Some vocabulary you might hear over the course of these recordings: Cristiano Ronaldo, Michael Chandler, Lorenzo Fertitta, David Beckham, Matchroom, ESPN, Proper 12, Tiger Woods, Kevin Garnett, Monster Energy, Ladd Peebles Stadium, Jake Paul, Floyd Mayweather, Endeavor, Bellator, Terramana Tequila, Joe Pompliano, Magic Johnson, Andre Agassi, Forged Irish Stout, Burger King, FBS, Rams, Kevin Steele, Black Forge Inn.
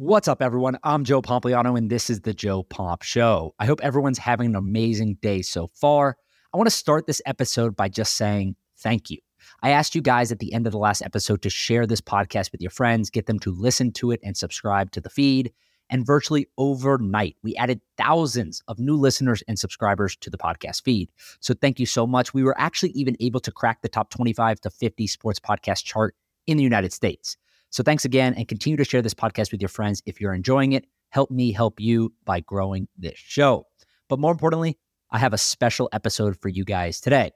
What's up, everyone? I'm Joe Pompliano, and this is the Joe Pomp Show. I hope everyone's having an amazing day so far. I want to start this episode by just saying thank you. I asked you guys at the end of the last episode to share this podcast with your friends, get them to listen to it and subscribe to the feed. And virtually overnight, we added thousands of new listeners and subscribers to the podcast feed. So thank you so much. We were actually even able to crack the top 25 to 50 sports podcast chart in the United States. So thanks again, and continue to share this podcast with your friends if you're enjoying it. Help me help you by growing this show. But more importantly, I have a special episode for you guys today.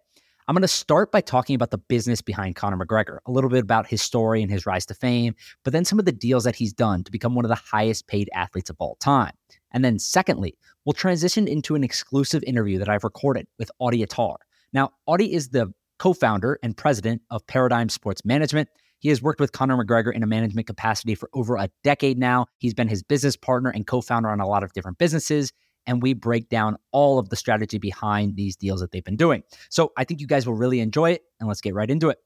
I'm going to start by talking about the business behind Conor McGregor, a little bit about his story and his rise to fame, but then some of the deals that he's done to become one of the highest paid athletes of all time. And then secondly, we'll transition into an exclusive interview that I've recorded with Audie Attar. Now, Audie is the co-founder and president of Paradigm Sports Management. He has worked with Conor McGregor in a management capacity for over a decade now. He's been his business partner and co-founder on a lot of different businesses, and we break down all of the strategy behind these deals that they've been doing. So I think you guys will really enjoy it, and let's get right into it.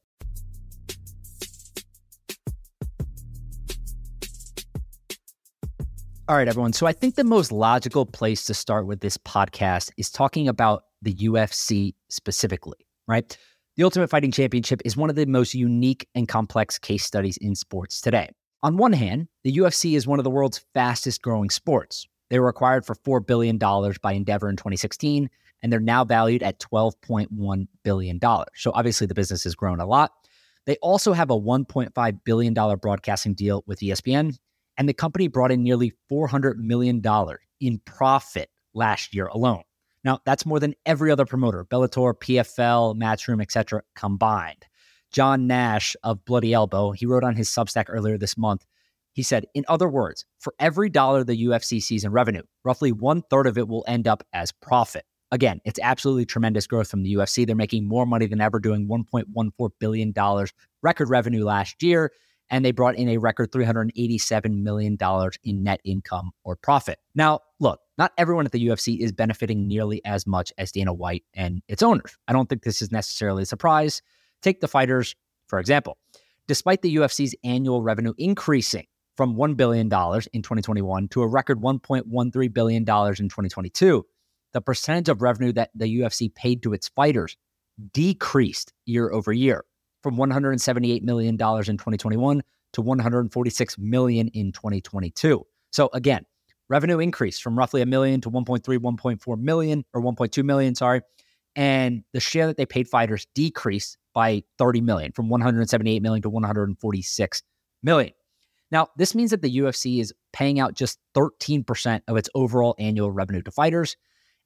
All right, everyone. So I think the most logical place to start with this podcast is talking about the UFC specifically, right? The Ultimate Fighting Championship is one of the most unique and complex case studies in sports today. On one hand, the UFC is one of the world's fastest growing sports. They were acquired for $4 billion by Endeavor in 2016, and they're now valued at $12.1 billion. So obviously the business has grown a lot. They also have a $1.5 billion broadcasting deal with ESPN, and the company brought in nearly $400 million in profit last year alone. Now, that's more than every other promoter, Bellator, PFL, Matchroom, etc. combined. John Nash of Bloody Elbow, he wrote on his Substack earlier this month, he said, in other words, for every dollar the UFC sees in revenue, roughly 1/3 of it will end up as profit. Again, it's absolutely tremendous growth from the UFC. They're making more money than ever, doing $1.14 billion record revenue last year, and they brought in a record $387 million in net income or profit. Now, look, not everyone at the UFC is benefiting nearly as much as Dana White and its owners. I don't think this is necessarily a surprise. Take the fighters, for example. Despite the UFC's annual revenue increasing from $1 billion in 2021 to a record $1.13 billion in 2022, the percentage of revenue that the UFC paid to its fighters decreased year over year from $178 million in 2021 to $146 million in 2022. So again, revenue increased from roughly a million to 1.2 million, and the share that they paid fighters decreased by 30 million, from 178 million to 146 million. Now, this means that the UFC is paying out just 13% of its overall annual revenue to fighters,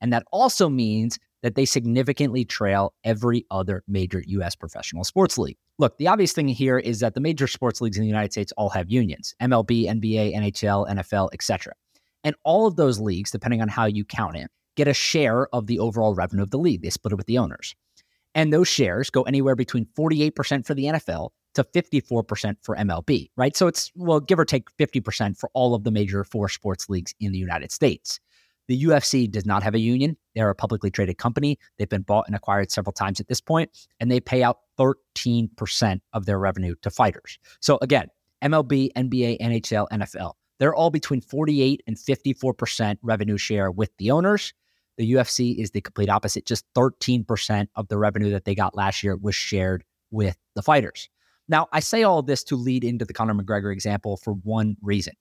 and that also means that they significantly trail every other major U.S. professional sports league. Look, the obvious thing here is that the major sports leagues in the United States all have unions, MLB, NBA, NHL, NFL, etc. And all of those leagues, depending on how you count it, get a share of the overall revenue of the league. They split it with the owners. And those shares go anywhere between 48% for the NFL to 54% for MLB, right? So it's, well, give or take 50% for all of the major four sports leagues in the United States. The UFC does not have a union. They're a publicly traded company. They've been bought and acquired several times at this point, and they pay out 13% of their revenue to fighters. So again, MLB, NBA, NHL, NFL, they're all between 48 and 54% revenue share with the owners. The UFC is the complete opposite. Just 13% of the revenue that they got last year was shared with the fighters. Now, I say all this to lead into the Conor McGregor example for one reason.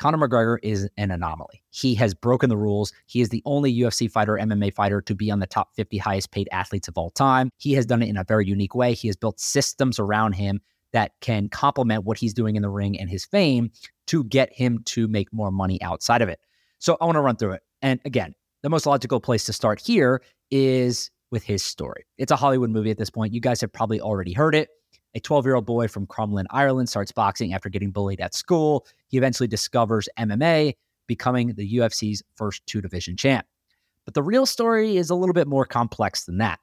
Conor McGregor is an anomaly. He has broken the rules. He is the only UFC fighter, MMA fighter, to be on the top 50 highest paid athletes of all time. He has done it in a very unique way. He has built systems around him that can complement what he's doing in the ring and his fame to get him to make more money outside of it. So I want to run through it. And again, the most logical place to start here is with his story. It's a Hollywood movie at this point. You guys have probably already heard it. A 12-year-old boy from Crumlin, Ireland, starts boxing after getting bullied at school. He eventually discovers MMA, becoming the UFC's first two-division champ. But the real story is a little bit more complex than that.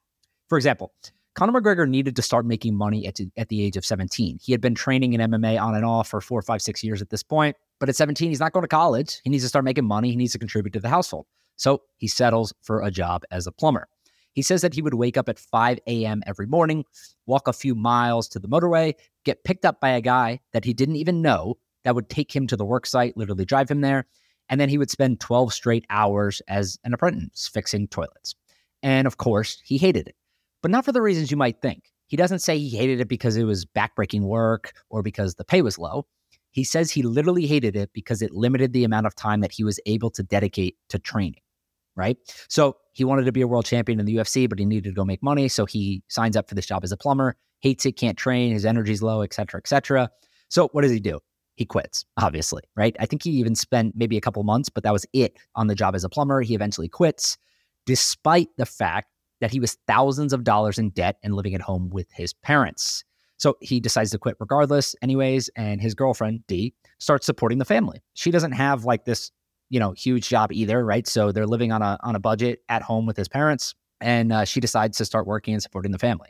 For example, Conor McGregor needed to start making money at the age of 17. He had been training in MMA on and off for 4, 5, 6 years at this point. But at 17, he's not going to college. He needs to start making money. He needs to contribute to the household. So he settles for a job as a plumber. He says that he would wake up at 5 a.m. every morning, walk a few miles to the motorway, get picked up by a guy that he didn't even know, that would take him to the work site, literally drive him there. And then he would spend 12 straight hours as an apprentice fixing toilets. And of course, he hated it, but not for the reasons you might think. He doesn't say he hated it because it was backbreaking work or because the pay was low. He says he literally hated it because it limited the amount of time that he was able to dedicate to training, right? So he wanted to be a world champion in the UFC, but he needed to go make money. So he signs up for this job as a plumber, hates it, can't train, his energy's low, et cetera, et cetera. So what does he do? He quits, obviously, right? I think he even spent maybe a couple months, but that was it on the job as a plumber. He eventually quits, despite the fact that he was thousands of dollars in debt and living at home with his parents. So he decides to quit regardless anyways. And his girlfriend, Dee, starts supporting the family. She doesn't have like this, you know, huge job either, right? So they're living on a budget at home with his parents. And she decides to start working and supporting the family.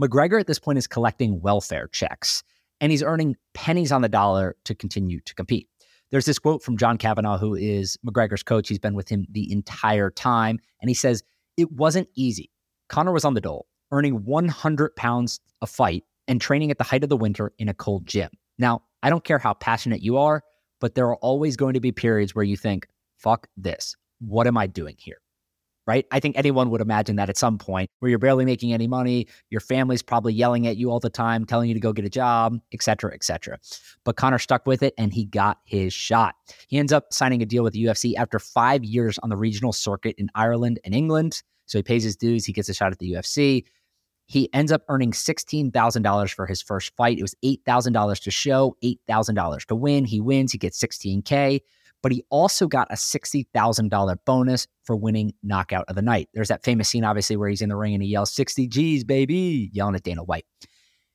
McGregor at this point is collecting welfare checks and he's earning pennies on the dollar to continue to compete. There's this quote from John Kavanaugh, who is McGregor's coach. He's been with him the entire time. And he says, it wasn't easy. Conor was on the dole, earning 100 pounds a fight and training at the height of the winter in a cold gym. Now, I don't care how passionate you are, but there are always going to be periods where you think, fuck this. What am I doing here? Right? I think anyone would imagine that at some point where you're barely making any money, your family's probably yelling at you all the time, telling you to go get a job, et cetera, et cetera. But Conor stuck with it and he got his shot. He ends up signing a deal with the UFC after 5 years on the regional circuit in Ireland and England. So he pays his dues, he gets a shot at the UFC. He ends up earning $16,000 for his first fight. It was $8,000 to show, $8,000 to win. He wins, he gets $16K. But he also got a $60,000 bonus for winning knockout of the night. There's that famous scene, obviously, where he's in the ring and he yells, 60 G's, baby, yelling at Dana White.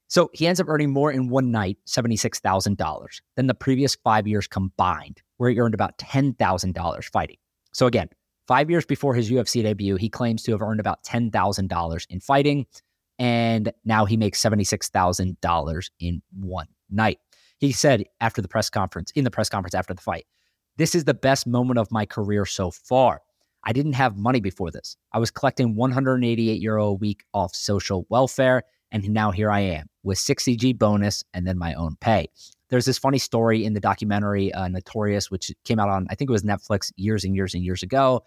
So he ends up earning more in one night, $76,000, than the previous 5 years combined, where he earned about $10,000 fighting. So again, 5 years before his UFC debut, he claims to have earned about $10,000 in fighting, and now he makes $76,000 in one night. He said after the press conference, in the press conference after the fight, "This is the best moment of my career so far. I didn't have money before this. I was collecting 188 euro a week off social welfare, and now here I am with 60G bonus and then my own pay." There's this funny story in the documentary Notorious, which came out on, I think it was Netflix years and years and years ago.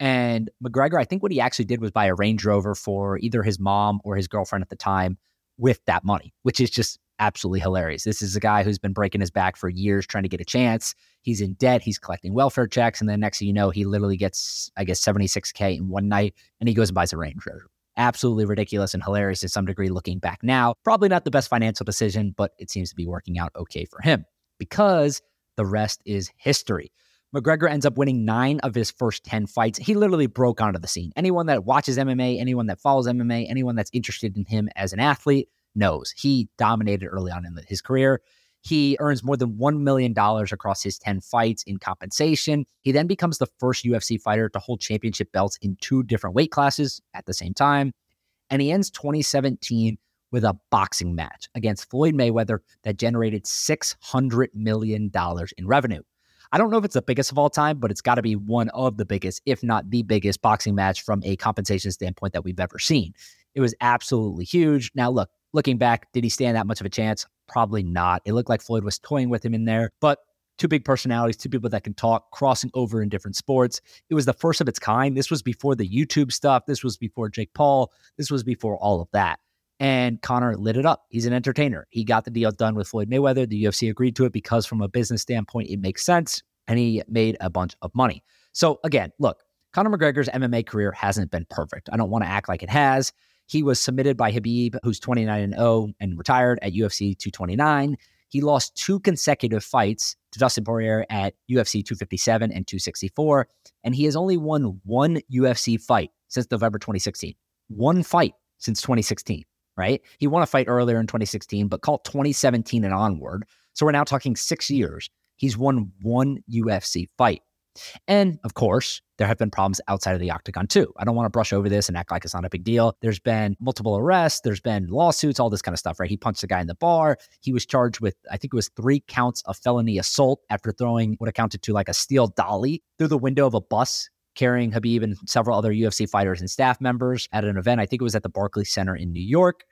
And McGregor, I think what he actually did was buy a Range Rover for either his mom or his girlfriend at the time with that money, which is just absolutely hilarious. This is a guy who's been breaking his back for years trying to get a chance. He's in debt. He's collecting welfare checks. And then next thing you know, he literally gets, I guess, $76K in one night and he goes and buys a Range Rover. Absolutely ridiculous and hilarious to some degree looking back now. Probably not the best financial decision, but it seems to be working out okay for him because the rest is history. McGregor ends up winning 9 of his first 10 fights. He literally broke onto the scene. Anyone that watches MMA, anyone that follows MMA, anyone that's interested in him as an athlete knows he dominated early on in his career. He earns more than $1 million across his 10 fights in compensation. He then becomes the first UFC fighter to hold championship belts in 2 different weight classes at the same time. And he ends 2017 with a boxing match against Floyd Mayweather that generated $600 million in revenue. I don't know if it's the biggest of all time, but it's got to be one of the biggest, if not the biggest, boxing match from a compensation standpoint that we've ever seen. It was absolutely huge. Now, look, looking back, did he stand that much of a chance? Probably not. It looked like Floyd was toying with him in there, but 2 big personalities, 2 people that can talk, crossing over in different sports. It was the first of its kind. This was before the YouTube stuff. This was before Jake Paul. This was before all of that. And Conor lit it up. He's an entertainer. He got the deal done with Floyd Mayweather. The UFC agreed to it because from a business standpoint, it makes sense. And he made a bunch of money. So again, look, Conor McGregor's MMA career hasn't been perfect. I don't want to act like it has. He was submitted by Khabib, who's 29-0 and retired at UFC 229. He lost 2 consecutive fights to Dustin Poirier at UFC 257 and 264. And he has only won 1 UFC fight since November 2016. 1 fight since 2016. Right? He won a fight earlier in 2016, but called 2017 and onward. So we're now talking 6 years. He's won 1 UFC fight. And of course, there have been problems outside of the octagon too. I don't want to brush over this and act like it's not a big deal. There's been multiple arrests. There's been lawsuits, all this kind of stuff, right? He punched a guy in the bar. He was charged with, I think it was 3 counts of felony assault after throwing what amounted to like a steel dolly through the window of a bus carrying Khabib and several other UFC fighters and staff members at an event. I think it was at the Barclays Center in New York.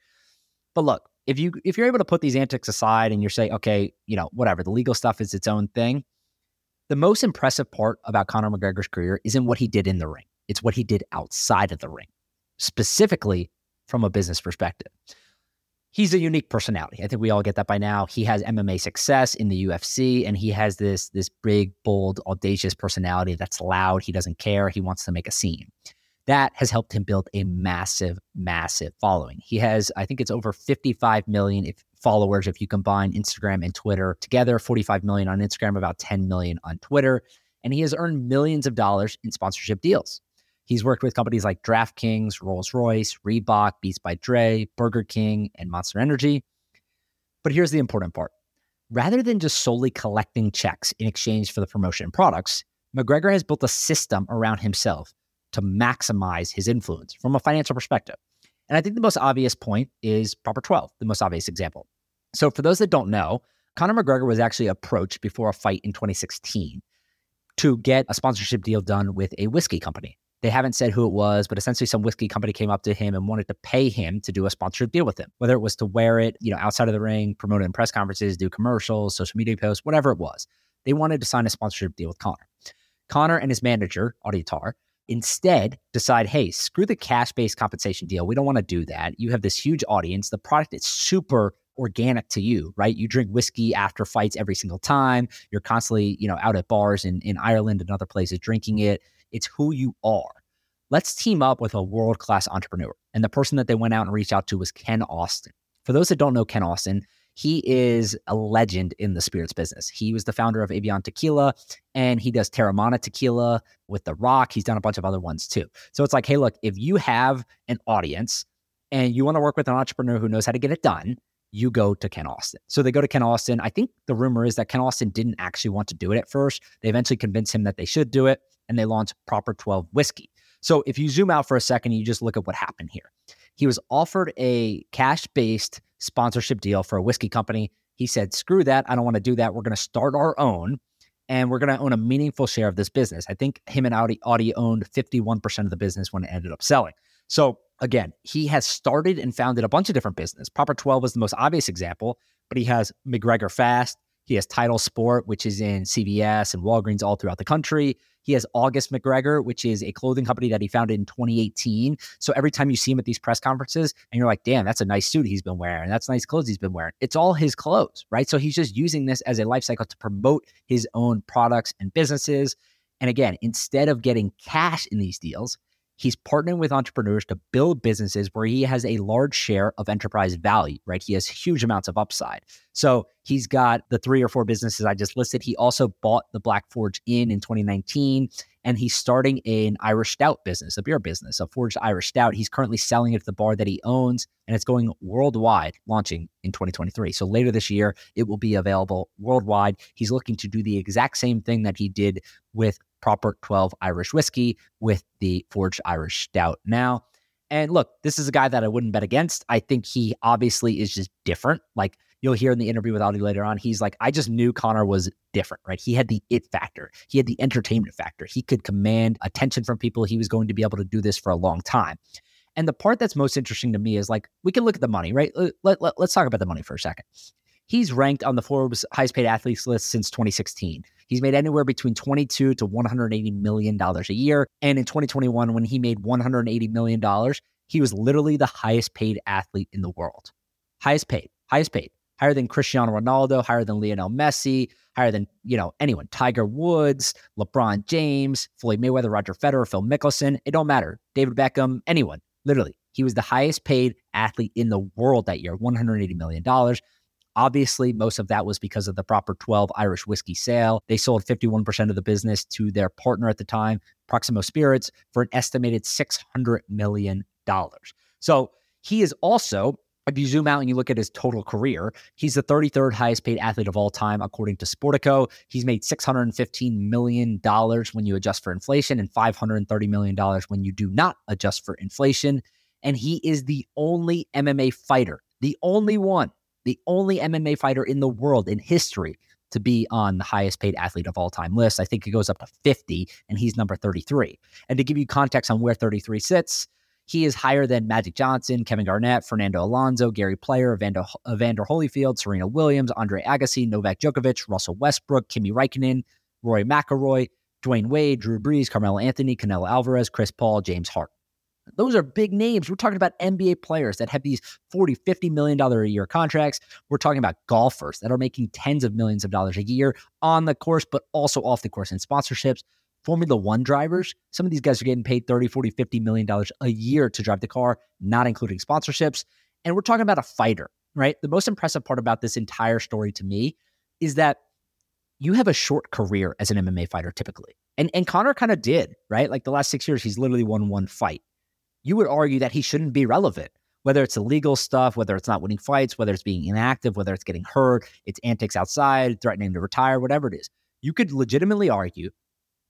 But look, if you're able to put these antics aside and you're saying, okay, you know, whatever, the legal stuff is its own thing. The most impressive part about Conor McGregor's career isn't what he did in the ring. It's what he did outside of the ring, specifically from a business perspective. He's a unique personality. I think we all get that by now. He has MMA success in the UFC, and he has this big, bold, audacious personality that's loud. He doesn't care. He wants to make a scene. That has helped him build a massive, massive following. He has, I think it's over 55 million followers if you combine Instagram and Twitter together, 45 million on Instagram, about 10 million on Twitter. And he has earned millions of dollars in sponsorship deals. He's worked with companies like DraftKings, Rolls-Royce, Reebok, Beats by Dre, Burger King, and Monster Energy. But here's the important part. Rather than just solely collecting checks in exchange for the promotion and products, McGregor has built a system around himself to maximize his influence from a financial perspective. And I think the most obvious point is Proper 12, the most obvious example. So for those that don't know, Conor McGregor was actually approached before a fight in 2016 to get a sponsorship deal done with a whiskey company. They haven't said who it was, but essentially some whiskey company came up to him and wanted to pay him to do a sponsorship deal with him, whether it was to wear it, you know, outside of the ring, promote it in press conferences, do commercials, social media posts, whatever it was. They wanted to sign a sponsorship deal with Conor. Conor and his manager, Audie Attar, instead decide, hey, screw the cash-based compensation deal. We don't want to do that. You have this huge audience. The product is super organic to you, right? You drink whiskey after fights every single time. You're constantly, you know, out at bars in Ireland and other places drinking it. It's who you are. Let's team up with a world-class entrepreneur. And the person that they went out and reached out to was Ken Austin. For those that don't know Ken Austin, he is a legend in the spirits business. He was the founder of Avion Tequila, and he does Terramana Tequila with The Rock. He's done a bunch of other ones too. So it's like, hey, look, if you have an audience and you want to work with an entrepreneur who knows how to get it done, you go to Ken Austin. So they go to Ken Austin. I think the rumor is that Ken Austin didn't actually want to do it at first. They eventually convinced him that they should do it, and they launched Proper 12 Whiskey. So if you zoom out for a second, you just look at what happened here. He was offered a cash-based sponsorship deal for a whiskey company. He said, screw that. I don't want to do that. We're going to start our own, and we're going to own a meaningful share of this business. I think him and Audi owned 51% of the business when it ended up selling. So again, he has started and founded a bunch of different businesses. Proper 12 was the most obvious example, but he has McGregor Fast. He has Title Sport, which is in CVS and Walgreens all throughout the country. He has August McGregor, which is a clothing company that he founded in 2018. So every time you see him at these press conferences and you're like, damn, that's a nice suit he's been wearing. That's nice clothes he's been wearing. It's all his clothes, right? So he's just using this as a life cycle to promote his own products and businesses. And again, instead of getting cash in these deals, he's partnering with entrepreneurs to build businesses where he has a large share of enterprise value, right? He has huge amounts of upside. So he's got the 3 or 4 businesses I just listed. He also bought the Black Forge Inn in 2019, and he's starting an Irish Stout business, a beer business, a Forged Irish Stout. He's currently selling it at the bar that he owns, and it's going worldwide, launching in 2023. So later this year, it will be available worldwide. He's looking to do the exact same thing that he did with Proper 12 Irish Whiskey with the Forged Irish Stout now. And look, this is a guy that I wouldn't bet against. I think he obviously is just different. Like you'll hear in the interview with Audie later on, he's like, I just knew Conor was different, right? He had the it factor. He had the entertainment factor. He could command attention from people. He was going to be able to do this for a long time. And the part that's most interesting to me is like, we can look at the money, right? Let's talk about the money for a second. He's ranked on the Forbes highest paid athletes list since 2016. He's made anywhere between $22 to $180 million a year. And in 2021, when he made $180 million, he was literally the highest paid athlete in the world. Highest paid, higher than Cristiano Ronaldo, higher than Lionel Messi, higher than, you know, anyone, Tiger Woods, LeBron James, Floyd Mayweather, Roger Federer, Phil Mickelson. It don't matter. David Beckham, anyone, literally. He was the highest paid athlete in the world that year, $180 million. Obviously, most of that was because of the Proper 12 Irish Whiskey sale. They sold 51% of the business to their partner at the time, Proximo Spirits, for an estimated $600 million. So he is also, if you zoom out and you look at his total career, he's the 33rd highest paid athlete of all time, according to Sportico. He's made $615 million when you adjust for inflation and $530 million when you do not adjust for inflation. And he is the only MMA fighter, the only MMA fighter in the world in history to be on the highest paid athlete of all time list. I think it goes up to 50, and he's number 33. And to give you context on where 33 sits, He is higher than Magic Johnson, Kevin Garnett, Fernando Alonso, Gary Player, Evander Holyfield, Serena Williams, Andre Agassi, Novak Djokovic, Russell Westbrook, Kimi Räikkönen, Roy McIlroy, Dwayne Wade, Drew Brees, Carmelo Anthony, Canelo Alvarez, Chris Paul, James Harden. Those are big names. We're talking about NBA players that have these $40, $50 million a year contracts. We're talking about golfers that are making tens of millions of dollars a year on the course, but also off the course in sponsorships. Formula One drivers, some of these guys are getting paid $30, $40, $50 million a year to drive the car, not including sponsorships. And we're talking about a fighter, right? The most impressive part about this entire story to me is that you have a short career as an MMA fighter typically. And Conor kind of did, right? Like the last 6 years, he's literally won one fight. You would argue that he shouldn't be relevant, whether it's illegal stuff, whether it's not winning fights, whether it's being inactive, whether it's getting hurt, it's antics outside, threatening to retire, whatever it is. You could legitimately argue,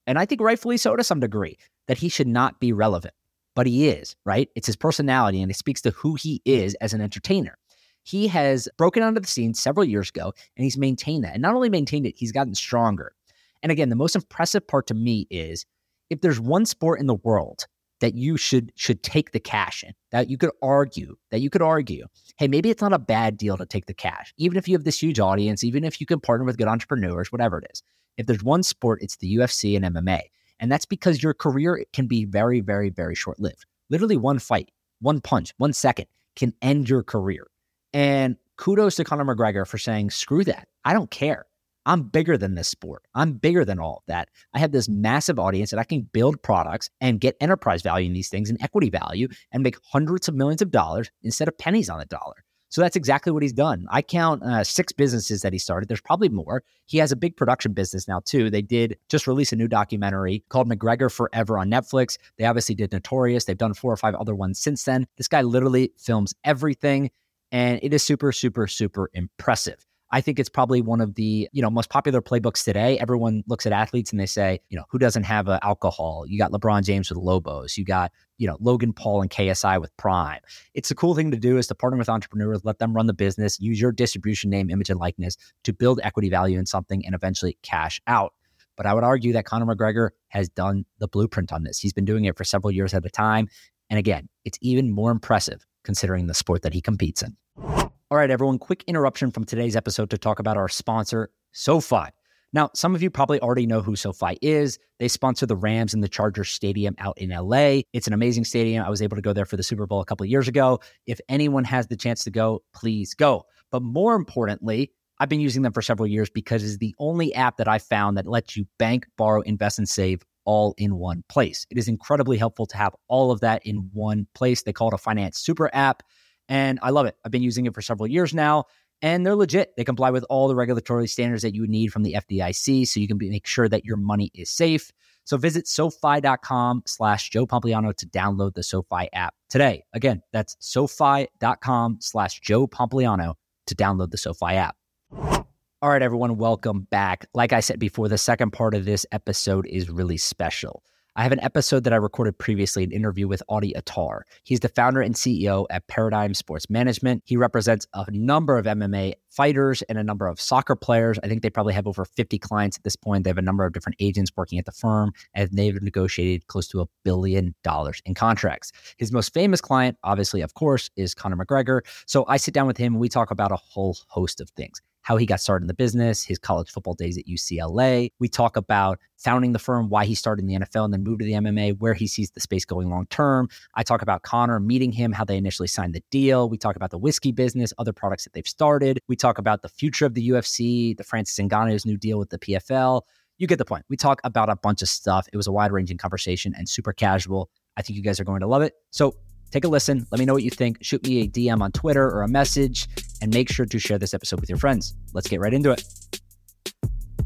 and I think rightfully so to some degree, that he should not be relevant. But he is, right? It's his personality, and it speaks to who he is as an entertainer. He has broken onto the scene several years ago, and he's maintained that. And not only maintained it, he's gotten stronger. And again, the most impressive part to me is if there's one sport in the world that you should take the cash in, that you could argue, hey, maybe it's not a bad deal to take the cash, even if you have this huge audience, even if you can partner with good entrepreneurs, whatever it is. If there's one sport, it's the UFC and MMA. And that's because your career can be very, very, very short-lived. Literally one fight, one punch, 1 second can end your career. And kudos to Conor McGregor for saying, screw that. I don't care. I'm bigger than this sport. I'm bigger than all of that. I have this massive audience that I can build products and get enterprise value in these things and equity value and make hundreds of millions of dollars instead of pennies on the dollar. So that's exactly what he's done. I count 6 businesses that he started. There's probably more. He has a big production business now too. They did just release a new documentary called McGregor Forever on Netflix. They obviously did Notorious. They've done 4 or 5 other ones since then. This guy literally films everything, and it is super, super, super impressive. I think it's probably one of the, most popular playbooks today. Everyone looks at athletes and they say, who doesn't have alcohol? You got LeBron James with Lobos. You got, Logan Paul and KSI with Prime. It's a cool thing to do is to partner with entrepreneurs, let them run the business, use your distribution name, image, and likeness to build equity value in something and eventually cash out. But I would argue that Conor McGregor has done the blueprint on this. He's been doing it for several years at a time. And again, it's even more impressive considering the sport that he competes in. All right, everyone, quick interruption from today's episode to talk about our sponsor, SoFi. Now, some of you probably already know who SoFi is. They sponsor the Rams and the Chargers Stadium out in LA. It's an amazing stadium. I was able to go there for the Super Bowl a couple of years ago. If anyone has the chance to go, please go. But more importantly, I've been using them for several years because it's the only app that I found that lets you bank, borrow, invest, and save all in one place. It is incredibly helpful to have all of that in one place. They call it a finance super app. And I love it. I've been using it for several years now, and they're legit. They comply with all the regulatory standards that you would need from the FDIC, so you can make sure that your money is safe. So visit SoFi.com/Joe Pompliano to download the SoFi app today. Again, that's SoFi.com/Joe Pompliano to download the SoFi app. All right, everyone, welcome back. Like I said before, the second part of this episode is really special. I have an episode that I recorded previously, an interview with Audie Attar. He's the founder and CEO at Paradigm Sports Management. He represents a number of MMA fighters and a number of soccer players. I think they probably have over 50 clients at this point. They have a number of different agents working at the firm, and they've negotiated close to $1 billion in contracts. His most famous client, obviously, of course, is Conor McGregor. So I sit down with him and we talk about a whole host of things. How he got started in the business, his college football days at UCLA. We talk about founding the firm, why he started in the NFL and then moved to the MMA, where he sees the space going long term. I talk about Conor meeting him, how they initially signed the deal. We talk about the whiskey business, other products that they've started. We talk about the future of the UFC, the Francis Ngannou's new deal with the PFL. You get the point. We talk about a bunch of stuff. It was a wide-ranging conversation and super casual. I think you guys are going to love it. So take a listen. Let me know what you think. Shoot me a DM on Twitter or a message, and make sure to share this episode with your friends. Let's get right into it.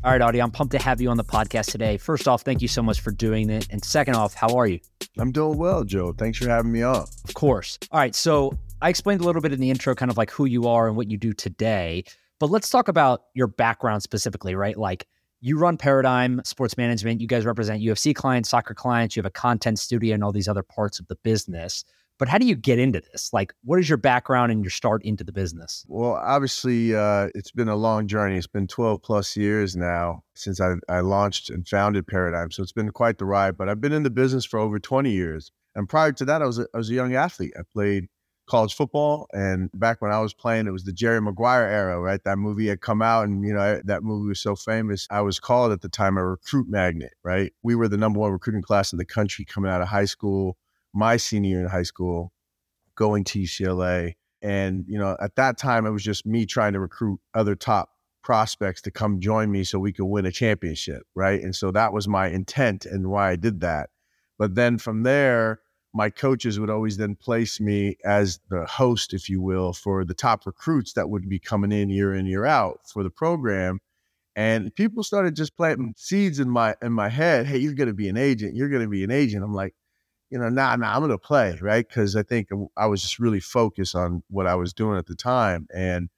All right, Audie, I'm pumped to have you on the podcast today. First off, thank you so much for doing it. And second off, how are you? I'm doing well, Joe. Thanks for having me on. Of course. All right, so I explained a little bit in the intro kind of like who you are and what you do today, but let's talk about your background specifically, right? Like, you run Paradigm Sports Management. You guys represent UFC clients, soccer clients. You have a content studio and all these other parts of the business. But how do you get into this? Like, what is your background and your start into the business? Well, obviously, it's been a long journey. It's been 12 plus years now since I launched and founded Paradigm. So it's been quite the ride, but I've been in the business for over 20 years. And prior to that, I was a young athlete. I played college football, and back when I was playing, it was the Jerry Maguire era, right? That movie had come out, and you know, that movie was so famous. I was called at the time a recruit magnet, right? We were the number one recruiting class in the country coming out of high school, my senior year in high school, going to UCLA. And, you know, at that time, it was just me trying to recruit other top prospects to come join me so we could win a championship, right? And so that was my intent and why I did that. But then from there, my coaches would always then place me as the host, if you will, for the top recruits that would be coming in, year out for the program. And people started just planting seeds in my head. Hey, you're going to be an agent. You're going to be an agent. I'm like, you know, nah, I'm going to play, right? Because I think I was just really focused on what I was doing at the time. And,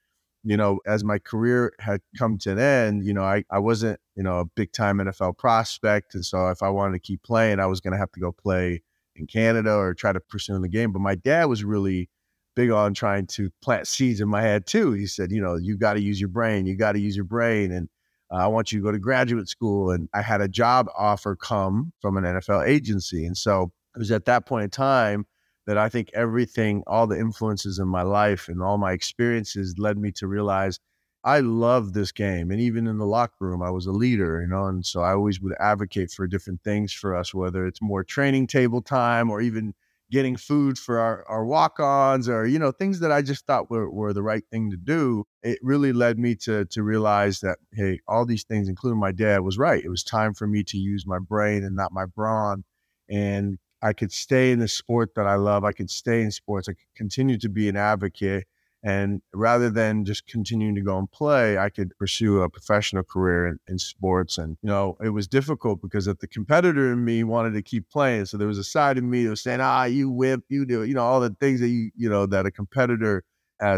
you know, as my career had come to an end, you know, I wasn't, you know, a big time NFL prospect. And so if I wanted to keep playing, I was going to have to go play in Canada or try to pursue in the game. But my dad was really big on trying to plant seeds in my head too. He said, you know, you got to use your brain. You got to use your brain. And I want you to go to graduate school. And I had a job offer come from an NFL agency. And so it was at that point in time that I think everything, all the influences in my life and all my experiences led me to realize I love this game. And even in the locker room, I was a leader, you know, and so I always would advocate for different things for us, whether it's more training table time or even getting food for our walk-ons or, you know, things that I just thought were the right thing to do. It really led me to realize that, hey, all these things, including my dad, was right. It was time for me to use my brain and not my brawn. And I could stay in the sport that I love. I could stay in sports. I could continue to be an advocate. And rather than just continuing to go and play, I could pursue a professional career in sports. And, you know, it was difficult because if the competitor in me wanted to keep playing. So there was a side of me that was saying, you whip, you do it, you know, all the things that, you know, that a competitor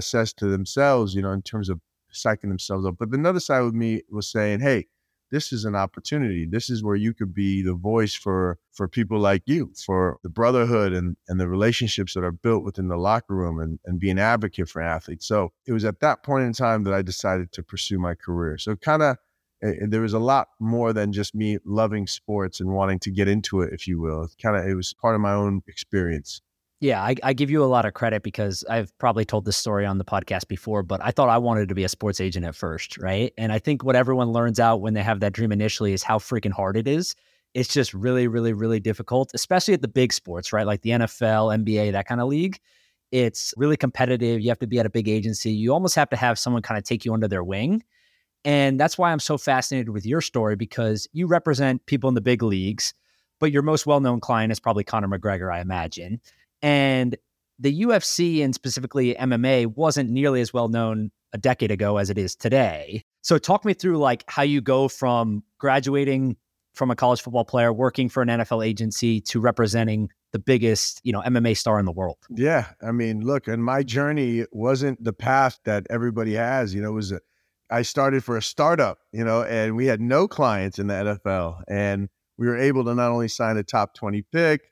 says to themselves, you know, in terms of psyching themselves up. But another side of me was saying, hey, this is an opportunity. This is where you could be the voice for people like you, for the brotherhood and the relationships that are built within the locker room and be an advocate for athletes. So it was at that point in time that I decided to pursue my career. So kind of there was a lot more than just me loving sports and wanting to get into it, if you will. It was part of my own experience. Yeah, I give you a lot of credit because I've probably told this story on the podcast before, but I thought I wanted to be a sports agent at first, right? And I think what everyone learns out when they have that dream initially is how freaking hard it is. It's just really, really, really difficult, especially at the big sports, right? Like the NFL, NBA, that kind of league. It's really competitive. You have to be at a big agency. You almost have to have someone kind of take you under their wing. And that's why I'm so fascinated with your story, because you represent people in the big leagues, but your most well-known client is probably Conor McGregor, I imagine. And the UFC and specifically MMA wasn't nearly as well known a decade ago as it is today. So talk me through like how you go from graduating from a college football player, working for an NFL agency to representing the biggest, you know, MMA star in the world. Yeah. I mean, look, and my journey wasn't the path that everybody has, you know, I started for a startup, you know, and we had no clients in the NFL, and we were able to not only sign a top 20 pick,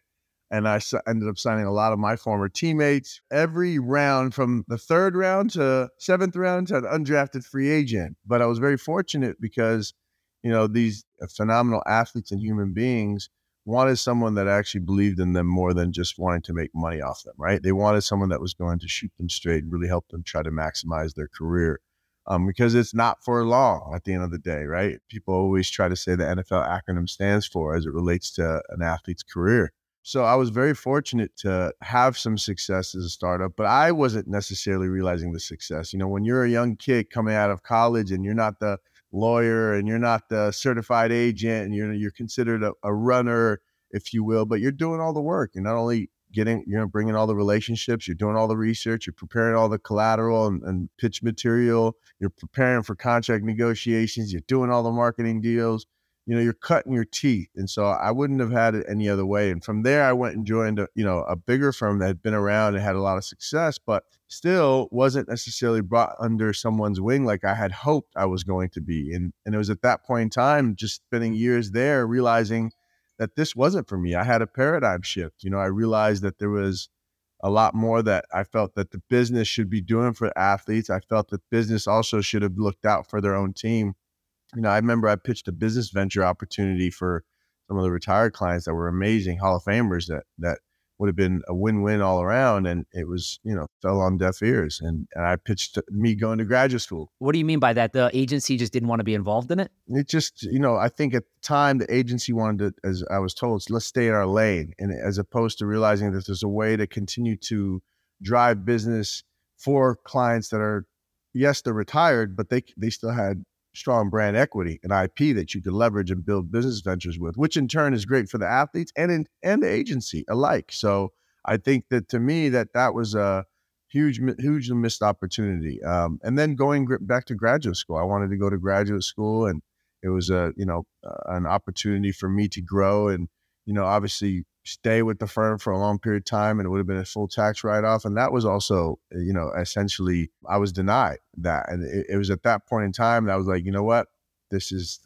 and I ended up signing a lot of my former teammates. Every round, from the third round to seventh round, to an undrafted free agent. But I was very fortunate because, you know, these phenomenal athletes and human beings wanted someone that actually believed in them more than just wanting to make money off them, right? They wanted someone that was going to shoot them straight and really help them try to maximize their career. Because it's not for long at the end of the day, right? People always try to say the NFL acronym stands for as it relates to an athlete's career. So I was very fortunate to have some success as a startup, but I wasn't necessarily realizing the success. You know, when you're a young kid coming out of college and you're not the lawyer and you're not the certified agent and you're considered a runner, if you will, but you're doing all the work. You're not only bringing all the relationships, you're doing all the research, you're preparing all the collateral and pitch material, you're preparing for contract negotiations, you're doing all the marketing deals. You know, you're cutting your teeth. And so I wouldn't have had it any other way. And from there, I went and joined a bigger firm that had been around and had a lot of success, but still wasn't necessarily brought under someone's wing like I had hoped I was going to be. And it was at that point in time, just spending years there, realizing that this wasn't for me. I had a paradigm shift. You know, I realized that there was a lot more that I felt that the business should be doing for athletes. I felt that business also should have looked out for their own team. You know, I remember I pitched a business venture opportunity for some of the retired clients that were amazing Hall of Famers that would have been a win-win all around. And it was, you know, fell on deaf ears. And I pitched me going to graduate school. What do you mean by that? The agency just didn't want to be involved in it? It just, you know, I think at the time the agency wanted to, as I was told, let's stay in our lane. And as opposed to realizing that there's a way to continue to drive business for clients that are, yes, they're retired, but they still had strong brand equity and IP that you could leverage and build business ventures with, which in turn is great for the athletes and the agency alike. So I think that to me that was a huge missed opportunity. And then going back to graduate school, I wanted to go to graduate school, and it was an opportunity for me to grow and, you know, obviously stay with the firm for a long period of time, and it would have been a full tax write-off. And that was also, you know, essentially I was denied that. And it was at that point in time that I was like, you know what, this is,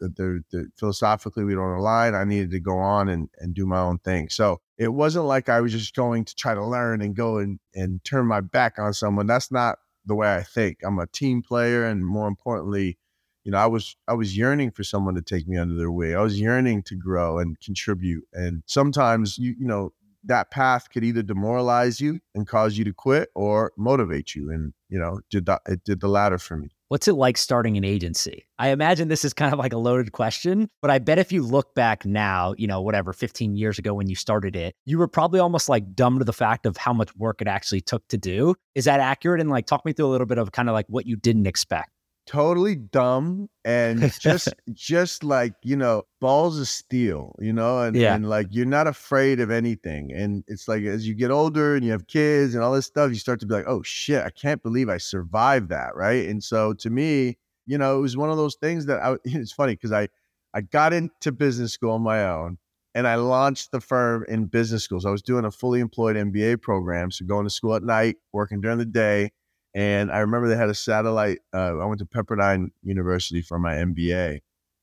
philosophically, we don't align. I needed to go on and do my own thing. So it wasn't like I was just going to try to learn and go and turn my back on someone. That's not the way I think. I'm a team player. And more importantly, you know, I was yearning for someone to take me under their wing. I was yearning to grow and contribute. And sometimes, you know, that path could either demoralize you and cause you to quit or motivate you. And, you know, it did the latter for me. What's it like starting an agency? I imagine this is kind of like a loaded question, but I bet if you look back now, you know, whatever, 15 years ago when you started it, you were probably almost like dumb to the fact of how much work it actually took to do. Is that accurate? And like, talk me through a little bit of kind of like what you didn't expect. Totally dumb and just like, you know, balls of steel, you know, and like you're not afraid of anything. And it's like as you get older and you have kids and all this stuff, you start to be like, oh shit, I can't believe I survived that, right? And so to me, you know, it was one of those things that it's funny because I got into business school on my own and I launched the firm in business schools. I was doing a fully employed MBA program, so going to school at night, working during the day. And I remember they had a satellite, I went to Pepperdine University for my MBA,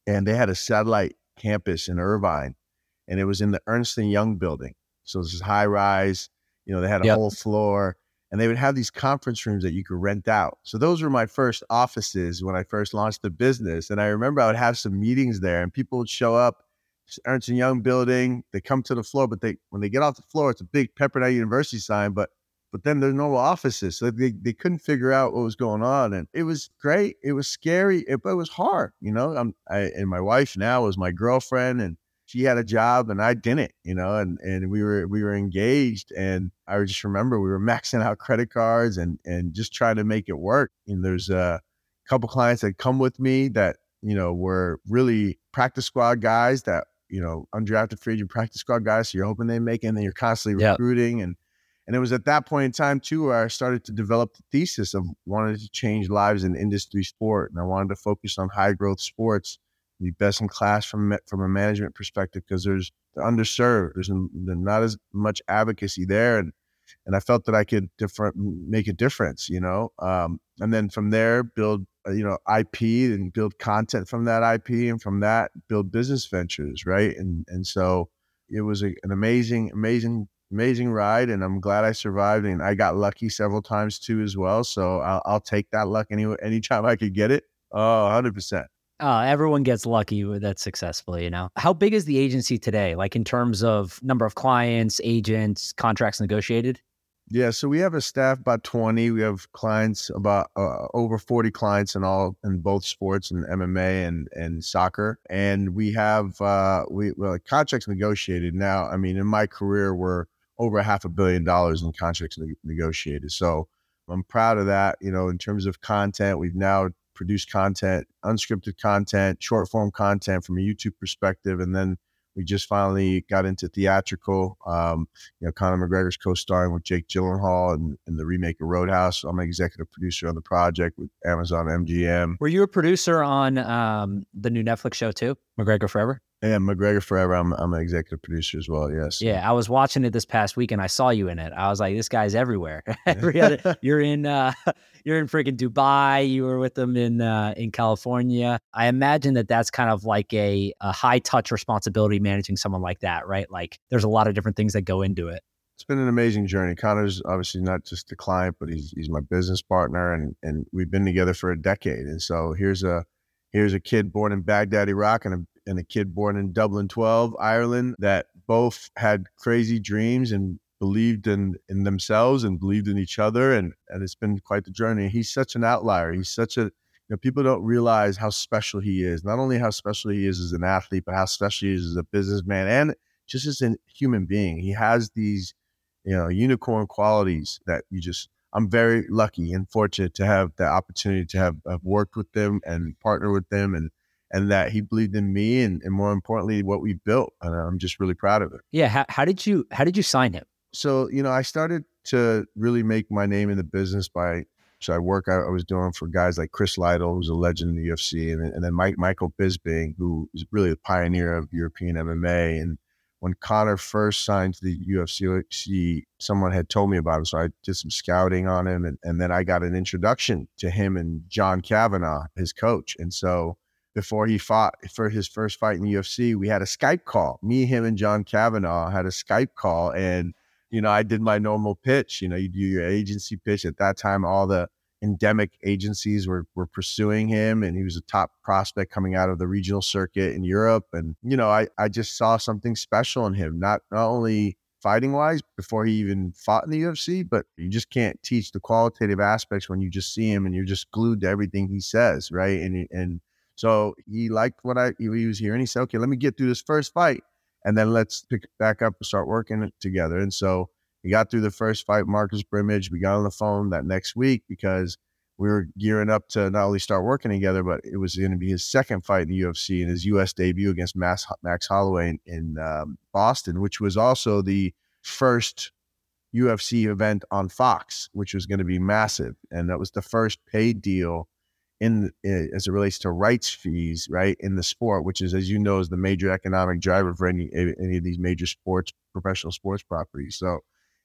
and they had a satellite campus in Irvine, and it was in the Ernst & Young building. So this is high rise, you know, they had a whole floor, and they would have these conference rooms that you could rent out. So those were my first offices when I first launched the business. And I remember I would have some meetings there and people would show up, Ernst & Young building, they come to the floor, but when they get off the floor, it's a big Pepperdine University sign, but then there's no offices. So they couldn't figure out what was going on. And it was great. It was scary. But it was hard. You know, and my wife now was my girlfriend, and she had a job and I didn't, you know, and we were engaged. And I just remember we were maxing out credit cards and just trying to make it work. And there's a couple clients that come with me that, you know, were really practice squad guys that, you know, undrafted free agent practice squad guys. So you're hoping they make it, and then you're constantly recruiting. And it was at that point in time, too, where I started to develop the thesis of wanting to change lives in industry sport. And I wanted to focus on high growth sports, be best in class from a management perspective, because they're underserved. There's not as much advocacy there. And I felt that I could make a difference, you know. And then from there, build, you know, IP and build content from that IP, and from that, build business ventures, right? And so it was an amazing ride, and I'm glad I survived, and I got lucky several times too as well. So I'll take that luck anytime I could get it. Oh, 100%. Everyone gets lucky with that successfully, you know. How big is the agency today, like in terms of number of clients, agents, contracts negotiated? Yeah, so we have a staff about 20. We have clients about over 40 clients in both sports and MMA and soccer. And we have contracts negotiated now. I mean, in my career, we're over $500 million in contracts negotiated. So I'm proud of that. You know, in terms of content, we've now produced content, unscripted content, short form content from a YouTube perspective. And then we just finally got into theatrical. You know, Conor McGregor's co-starring with Jake Gyllenhaal in the remake of Roadhouse. I'm an executive producer on the project with Amazon MGM. Were you a producer on the new Netflix show too, McGregor Forever? Yeah, McGregor Forever. I'm an executive producer as well. Yes. Yeah, I was watching it this past week and I saw you in it. I was like, this guy's everywhere. You're in freaking Dubai. You were with him in California. I imagine that's kind of like a high touch responsibility managing someone like that, right? Like there's a lot of different things that go into it. It's been an amazing journey. Connor's obviously not just a client, but he's my business partner, and we've been together for a decade. And so here's a kid born in Baghdad, Iraq, and a kid born in Dublin 12, Ireland, that both had crazy dreams and believed in themselves and believed in each other. And it's been quite the journey. He's such an outlier. He's such a, people don't realize how special he is. Not only how special he is as an athlete, but how special he is as a businessman and just as a human being. He has these, unicorn qualities that I'm very lucky and fortunate to have the opportunity to have worked with them and partner with them, and that he believed in me and more importantly, what we built. And I'm just really proud of it. Yeah. How did you sign him? So, I started to really make my name in the business I was doing for guys like Chris Lytle, who's a legend in the UFC, and then Michael Bisping, who is really a pioneer of European MMA. And when Conor first signed to the UFC, someone had told me about him. So I did some scouting on him, and then I got an introduction to him and John Kavanaugh, his coach. And so before he fought for his first fight in the UFC, we had a Skype call. Me, him, and John Kavanaugh had a Skype call, and I did my normal pitch. You do your agency pitch. At that time, all the endemic agencies were pursuing him, and he was a top prospect coming out of the regional circuit in Europe. And, I just saw something special in him, not only fighting-wise before he even fought in the UFC, but you just can't teach the qualitative aspects when you just see him and you're just glued to everything he says, right? And so he liked what he was hearing. He said, okay, let me get through this first fight, and then let's pick back up and start working together. And so we got through the first fight, Marcus Brimage. We got on the phone that next week because we were gearing up to not only start working together, but it was going to be his second fight in the UFC and his U.S. debut against Max Holloway in Boston, which was also the first UFC event on Fox, which was going to be massive. And that was the first paid deal in as it relates to rights fees, right, in the sport, which is, as you know, is the major economic driver for any of these major sports, professional sports properties. So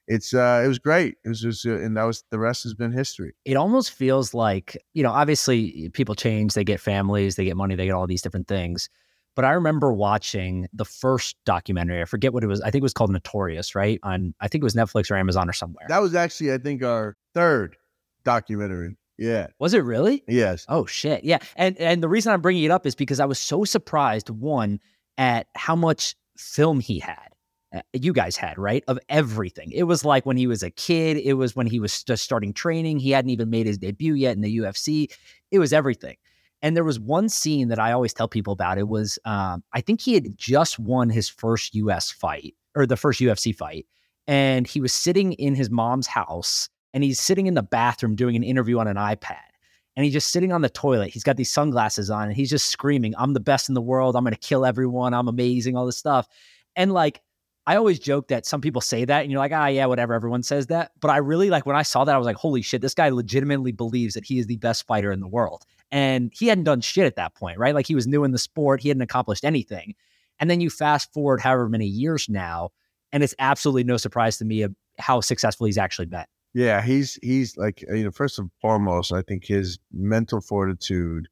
it was great. It was just, and that was, the rest has been history. It almost feels like, obviously people change, they get families, they get money, they get all these different things. But I remember watching the first documentary. I forget what it was. I think it was called Notorious, right? I think it was Netflix or Amazon or somewhere. That was actually, I think, our third documentary. Yeah. Was it really? Yes. Oh, shit. Yeah. And the reason I'm bringing it up is because I was so surprised, one, at how much film he had, you guys had, right? Of everything. It was like when he was a kid. It was when he was just starting training. He hadn't even made his debut yet in the UFC. It was everything. And there was one scene that I always tell people about. It was, I think he had just won his first US fight or the first UFC fight. And he was sitting in his mom's house. And he's sitting in the bathroom doing an interview on an iPad. And he's just sitting on the toilet. He's got these sunglasses on and he's just screaming, I'm the best in the world. I'm going to kill everyone. I'm amazing, all this stuff. And like, I always joke that some people say that and you're like, yeah, whatever. Everyone says that. But I really like when I saw that, I was like, holy shit, this guy legitimately believes that he is the best fighter in the world. And he hadn't done shit at that point, right? Like he was new in the sport. He hadn't accomplished anything. And then you fast forward however many years now, and it's absolutely no surprise to me of how successful he's actually been. Yeah, he's like, first and foremost, I think his mental fortitude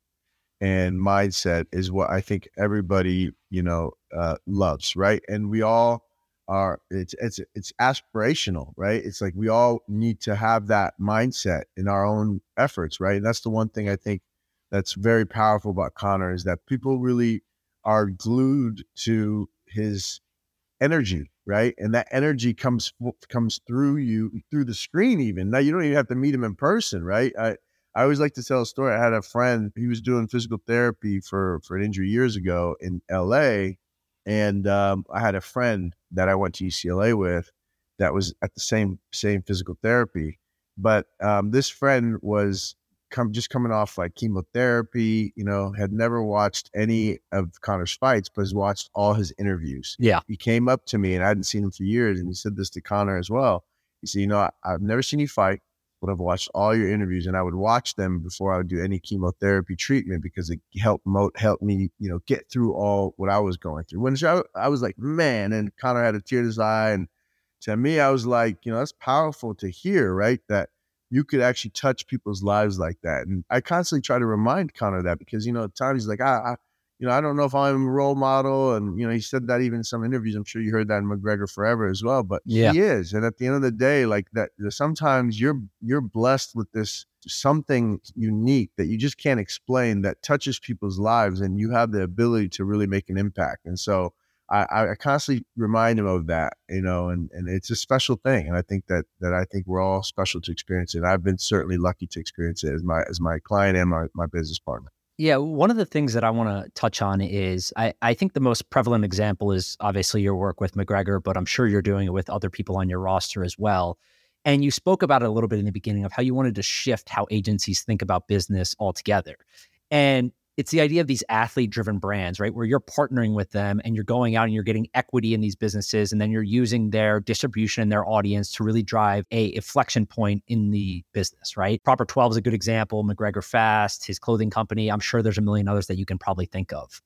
and mindset is what I think everybody, loves, right? And we all are, it's aspirational, right? It's like we all need to have that mindset in our own efforts, right? And that's the one thing I think that's very powerful about Conor is that people really are glued to his energy, right? And that energy comes through you, through the screen even. Now, you don't even have to meet him in person, right? I always like to tell a story. I had a friend, he was doing physical therapy for an injury years ago in LA. And I had a friend that I went to UCLA with that was at the same physical therapy. But this friend was coming off like chemotherapy, had never watched any of Conor's fights, but has watched all his interviews. Yeah. He came up to me and I hadn't seen him for years. And he said this to Conor as well. He said, I've never seen you fight, but I've watched all your interviews, and I would watch them before I would do any chemotherapy treatment because it helped me, get through all what I was going through. When I was like, man, and Conor had a tear in his eye. And to me, I was like, that's powerful to hear, right? That you could actually touch people's lives like that. And I constantly try to remind Conor that because, at times he's like, I don't know if I'm a role model. And, he said that even in some interviews. I'm sure you heard that in McGregor Forever as well, but yeah, he is. And at the end of the day, like that, sometimes you're blessed with this something unique that you just can't explain that touches people's lives, and you have the ability to really make an impact. And so I constantly remind him of that, you know, and it's a special thing. And I think that we're all special to experience it. I've been certainly lucky to experience it as my client and my business partner. Yeah. One of the things that I want to touch on is I think the most prevalent example is obviously your work with McGregor, but I'm sure you're doing it with other people on your roster as well. And you spoke about it a little bit in the beginning of how you wanted to shift how agencies think about business altogether. And it's the idea of these athlete-driven brands, right? Where you're partnering with them and you're going out and you're getting equity in these businesses, and then you're using their distribution and their audience to really drive a inflection point in the business, right? Proper 12 is a good example. McGregor Fast, his clothing company. I'm sure there's a million others that you can probably think of.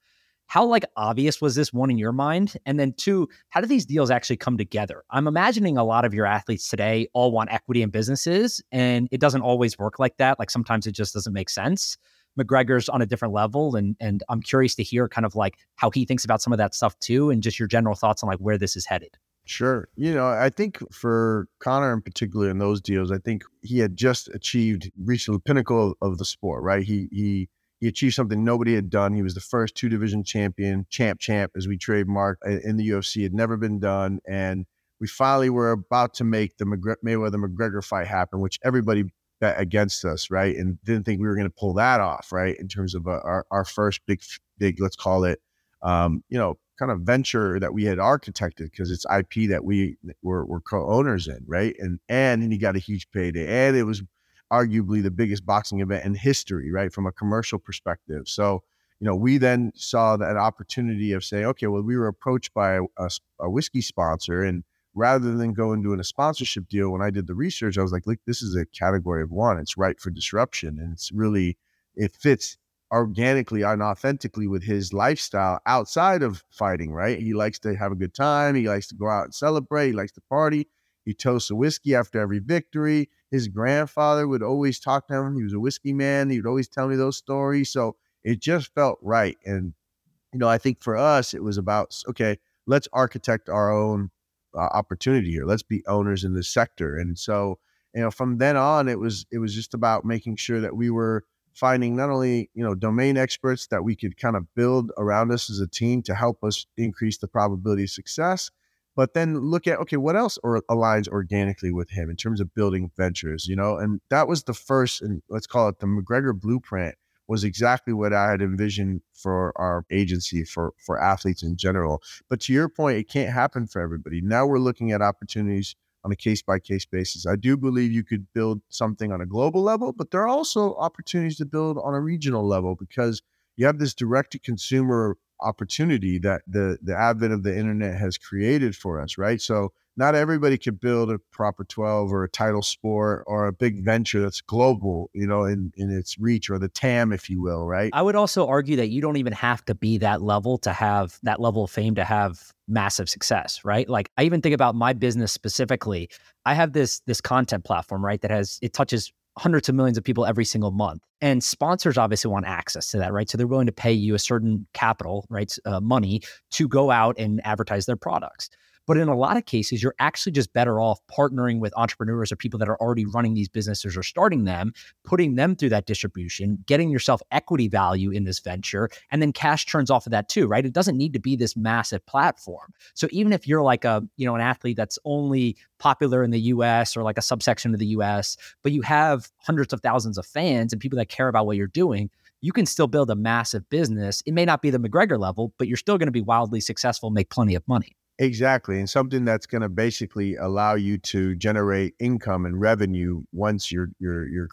How obvious was this one in your mind? And then two, how do these deals actually come together? I'm imagining a lot of your athletes today all want equity in businesses, and it doesn't always work like that. Like sometimes it just doesn't make sense. McGregor's on a different level, and I'm curious to hear kind of like how he thinks about some of that stuff too, and just your general thoughts on like where this is headed. Sure. You know, I think for Conor in particular in those deals, I think he had just reached the pinnacle of the sport, right? He achieved something nobody had done. He was the first two-division champion, champ, as we trademark in the UFC. It had never been done. And we finally were about to make the Mayweather-McGregor fight happen, which everybody bet against us, right? And didn't think we were going to pull that off, right? In terms of our first big, let's call it, you know, kind of venture that we had architected, because it's IP that we were co-owners in, right? And he got a huge payday. And it was arguably the biggest boxing event in history, right? From a commercial perspective. So, you know, we then saw that opportunity of saying, okay, well, we were approached by a whiskey sponsor, and rather than go and doing a sponsorship deal, when I did the research, I was like, look, this is a category of one. It's ripe for disruption. And it's really, it fits organically and authentically with his lifestyle outside of fighting, right? He likes to have a good time. He likes to go out and celebrate. He likes to party. He toasts a whiskey after every victory. His grandfather would always talk to him. He was a whiskey man. He would always tell me those stories. So it just felt right. And, you know, I think for us, it was about, okay, let's architect our own opportunity here. Let's be owners in this sector. And so, you know, from then on, it was just about making sure that we were finding not only, you know, domain experts that we could kind of build around us as a team to help us increase the probability of success, but then look at, okay, what else aligns organically with him in terms of building ventures, you know? And that was the first, and let's call it the McGregor blueprint, was exactly what I had envisioned for our agency, for athletes in general. But to your point, it can't happen for everybody. Now we're looking at opportunities on a case-by-case basis. I do believe you could build something on a global level, but there are also opportunities to build on a regional level, because you have this direct-to-consumer opportunity that the advent of the internet has created for us, right? So not everybody could build a Proper 12 or a Title Sport or a big venture that's global, you know, in its reach, or the TAM, if you will, right? I would also argue that you don't even have to be that level to have that level of fame to have massive success, right? Like I even think about my business specifically. I have this content platform, right, that touches hundreds of millions of people every single month. And sponsors obviously want access to that, right? So they're willing to pay you a certain capital, right, money to go out and advertise their products. But in a lot of cases, you're actually just better off partnering with entrepreneurs or people that are already running these businesses or starting them, putting them through that distribution, getting yourself equity value in this venture, and then cash turns off of that too, right? It doesn't need to be this massive platform. So even if you're like a, you know, an athlete that's only popular in the US or like a subsection of the US, but you have hundreds of thousands of fans and people that care about what you're doing, you can still build a massive business. It may not be the McGregor level, but you're still going to be wildly successful, make plenty of money. Exactly. And something that's going to basically allow you to generate income and revenue once your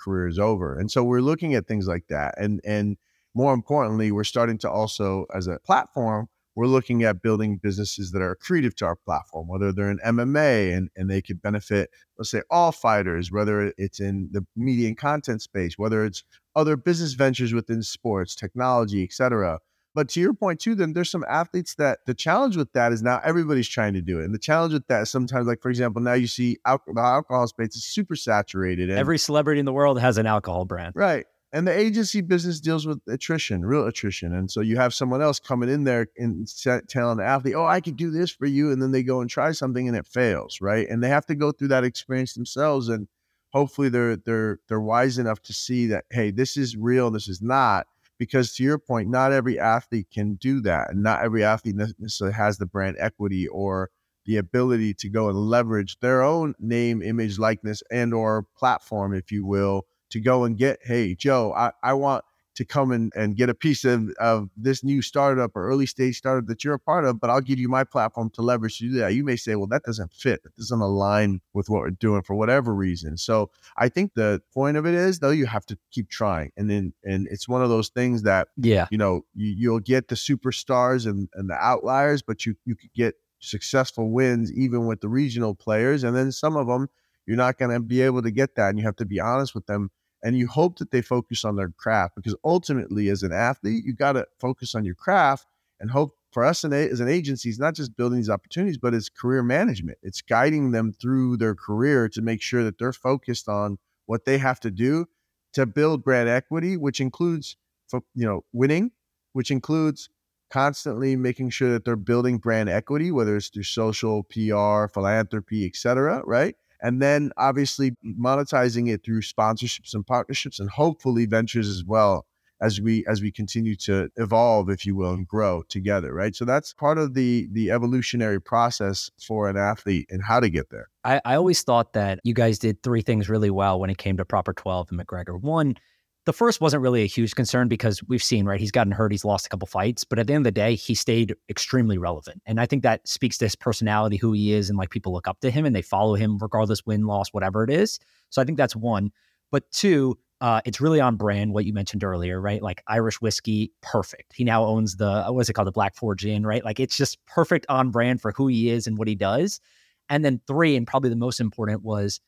career is over. And so we're looking at things like that. And more importantly, we're starting to also, as a platform, we're looking at building businesses that are accretive to our platform, whether they're in MMA and they could benefit, let's say, all fighters, whether it's in the media and content space, whether it's other business ventures within sports, technology, et cetera. But to your point too, then there's some athletes that the challenge with that is now everybody's trying to do it. And the challenge with that is sometimes, like, for example, now you see the alcohol space is super saturated. Every celebrity in the world has an alcohol brand. Right. And the agency business deals with attrition, real attrition. And so you have someone else coming in there and telling the athlete, oh, I could do this for you. And then they go and try something and it fails. Right. And they have to go through that experience themselves. And hopefully they're wise enough to see that, hey, this is real. This is not. Because to your point, not every athlete can do that. And not every athlete necessarily has the brand equity or the ability to go and leverage their own name, image, likeness, and or platform, if you will, to go and get, hey, Joe, I want to come in and get a piece of this new startup or early stage startup that you're a part of, but I'll give you my platform to leverage to do that. You may say, well, that doesn't fit. That doesn't align with what we're doing for whatever reason. So I think the point of it is, though, you have to keep trying. And then, and it's one of those things that, you know, you'll get the superstars and the outliers, but you could get successful wins even with the regional players. And then some of them, you're not going to be able to get that. And you have to be honest with them. And you hope that they focus on their craft, because ultimately as an athlete, you got to focus on your craft and hope for us as an agency, it's not just building these opportunities, but it's career management. It's guiding them through their career to make sure that they're focused on what they have to do to build brand equity, which includes, you know, winning, which includes constantly making sure that they're building brand equity, whether it's through social, PR, philanthropy, et cetera, right? And then obviously monetizing it through sponsorships and partnerships and hopefully ventures as well as we continue to evolve, if you will, and grow together, right? So that's part of the evolutionary process for an athlete and how to get there. I always thought that you guys did three things really well when it came to Proper 12 and McGregor. One, the first wasn't really a huge concern because we've seen, right, he's gotten hurt, he's lost a couple fights, but at the end of the day, he stayed extremely relevant. And I think that speaks to his personality, who he is, and like people look up to him and they follow him regardless, win, loss, whatever it is. So I think that's one. But two, it's really on brand, what you mentioned earlier, right? Like Irish whiskey, perfect. He now owns the, what is it called? The Black Forge Inn, right? Like it's just perfect on brand for who he is and what he does. And then three, and probably the most important, was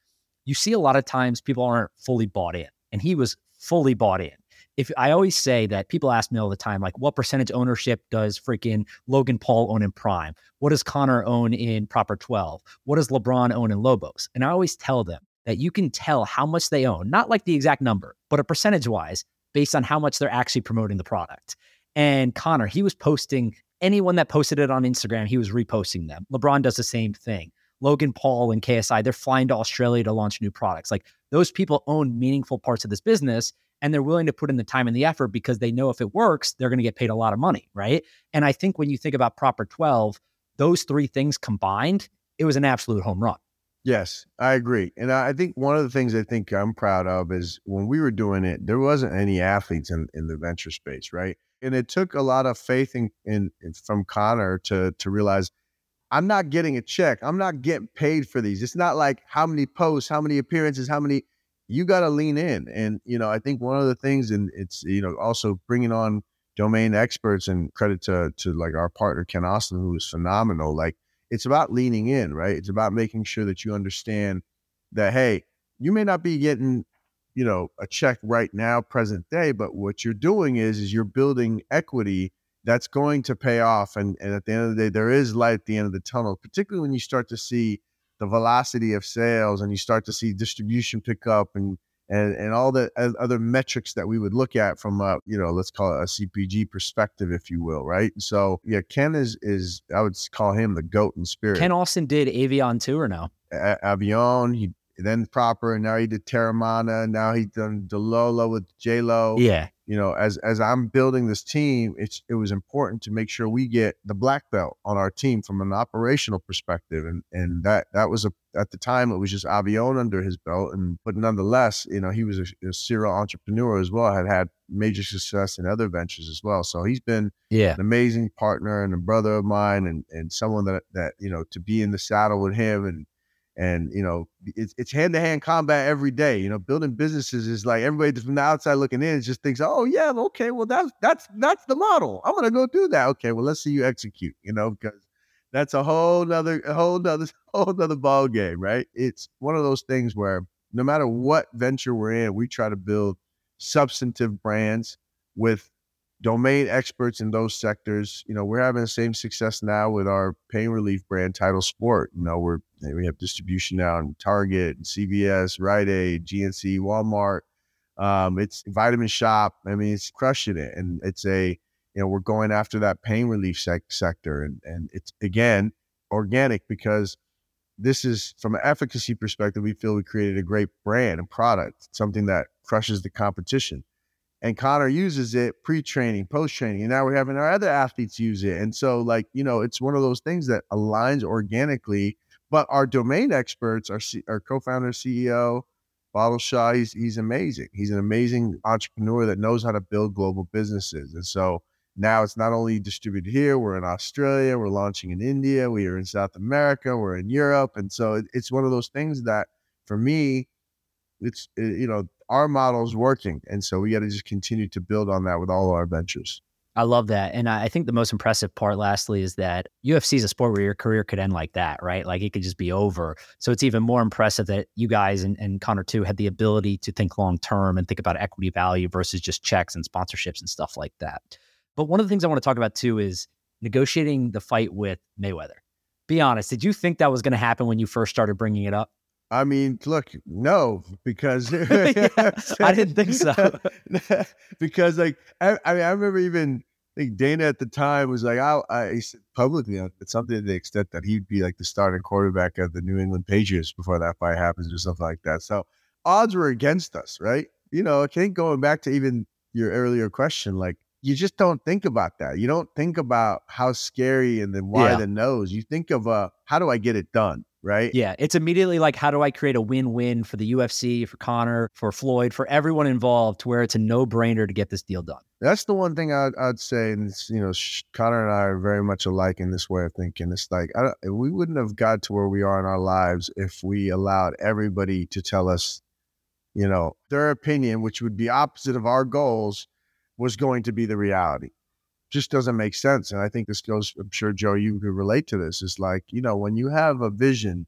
you see a lot of times people aren't fully bought in, and he was fully bought in. If I always say that people ask me all the time, like, what percentage ownership does freaking Logan Paul own in Prime? What does Conor own in Proper 12? What does LeBron own in Lobos? And I always tell them that you can tell how much they own, not like the exact number, but a percentage wise based on how much they're actually promoting the product. And Conor, he was posting, anyone that posted it on Instagram, he was reposting them. LeBron does the same thing. Logan Paul and KSI, they're flying to Australia to launch new products. Like those people own meaningful parts of this business, and they're willing to put in the time and the effort because they know if it works, they're going to get paid a lot of money, right? And I think when you think about Proper 12, those three things combined, it was an absolute home run. Yes, I agree. And I think one of the things I think I'm proud of is when we were doing it, there wasn't any athletes in the venture space, right? And it took a lot of faith in from Conor to realize, I'm not getting a check. I'm not getting paid for these. It's not like how many posts, how many appearances, how many, you got to lean in. And, you know, I think one of the things, and it's, you know, also bringing on domain experts, and credit to like our partner, Ken Austin, who is phenomenal. Like it's about leaning in, right? It's about making sure that you understand that, hey, you may not be getting, you know, a check right now, present day, but what you're doing is you're building equity that's going to pay off. And at the end of the day, there is light at the end of the tunnel, particularly when you start to see the velocity of sales and you start to see distribution pick up and all the other metrics that we would look at from a, you know, let's call it a CPG perspective, if you will, right? And so, yeah, Ken is I would call him the GOAT in spirit. Ken Austin did Avion too, or no? Avion, he then Proper, and now he did Terramana, now he's done Delolo with J-Lo. Yeah. You know, as I'm building this team, it was important to make sure we get the black belt on our team from an operational perspective. And that was at the time, it was just Avion under his belt. But nonetheless, you know, he was a serial entrepreneur as well, had major success in other ventures as well. So he's been an amazing partner and a brother of mine and someone that, you know, to be in the saddle with him and, you know, it's hand-to-hand combat every day. You know, building businesses is like everybody from the outside looking in just thinks, oh, yeah, okay, well, that's the model. I'm going to go do that. Okay, well, let's see you execute, you know, because that's a whole nother ball game, right? It's one of those things where no matter what venture we're in, we try to build substantive brands with domain experts in those sectors. You know, we're having the same success now with our pain relief brand, Title Sport. You know, we have distribution now in Target, and CVS, Rite Aid, GNC, Walmart. It's Vitamin Shop. I mean, it's crushing it. And it's we're going after that pain relief sector. And it's, again, organic, because this is, from an efficacy perspective, we feel we created a great brand and product, something that crushes the competition. And Conor uses it pre-training, post-training. And now we're having our other athletes use it. And so, like, you know, it's one of those things that aligns organically. But our domain experts, our co-founder, CEO, Bottle Shah, he's amazing. He's an amazing entrepreneur that knows how to build global businesses. And so now it's not only distributed here, we're in Australia, we're launching in India, we are in South America, we're in Europe. And so it's one of those things that, for me, it's, you know, our model is working. And so we got to just continue to build on that with all our ventures. I love that. And I think the most impressive part, lastly, is that UFC is a sport where your career could end like that, right? Like it could just be over. So it's even more impressive that you guys and Conor too had the ability to think long-term and think about equity value versus just checks and sponsorships and stuff like that. But one of the things I want to talk about too is negotiating the fight with Mayweather. Be honest, did you think that was going to happen when you first started bringing it up? I mean, look, no, because yeah, I didn't think so. Because, like, I mean, I remember even, I think Dana at the time was like, I said publicly, it's something to the extent that he'd be like the starting quarterback of the New England Patriots before that fight happens or something like that. So odds were against us, right? You know, I think going back to even your earlier question, like, you just don't think about that. You don't think about how scary and then why the no's. You think of how do I get it done? Right? Yeah. It's immediately like, how do I create a win-win for the UFC, for Conor, for Floyd, for everyone involved, to where it's a no-brainer to get this deal done. That's the one thing I'd say. And it's, you know, Conor and I are very much alike in this way of thinking. It's like, we wouldn't have got to where we are in our lives if we allowed everybody to tell us, you know, their opinion, which would be opposite of our goals, was going to be the reality. Just doesn't make sense. And I think this goes, I'm sure, Joe, you could relate to this. It's like, you know, when you have a vision,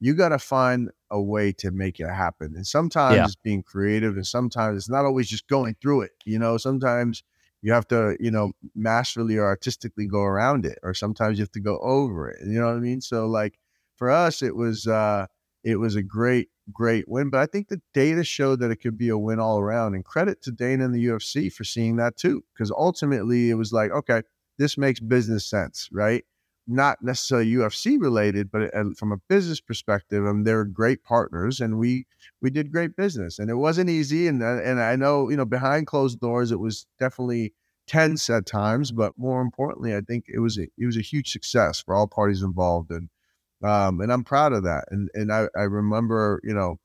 you got to find a way to make it happen. And sometimes it's being creative, and sometimes it's not always just going through it. You know, sometimes you have to, you know, masterly or artistically go around it, or sometimes you have to go over it. You know what I mean? So, like, for us, it was a great win. But I think the data showed that it could be a win all around, and credit to Dana and the UFC for seeing that too. Because ultimately it was like, okay, this makes business sense, right? Not necessarily UFC related, but from a business perspective, I mean, they're great partners, and we did great business, and it wasn't easy. And I know, you know, behind closed doors, it was definitely tense at times, but more importantly, I think it was a huge success for all parties involved. And I'm proud of that. And I remember, you know,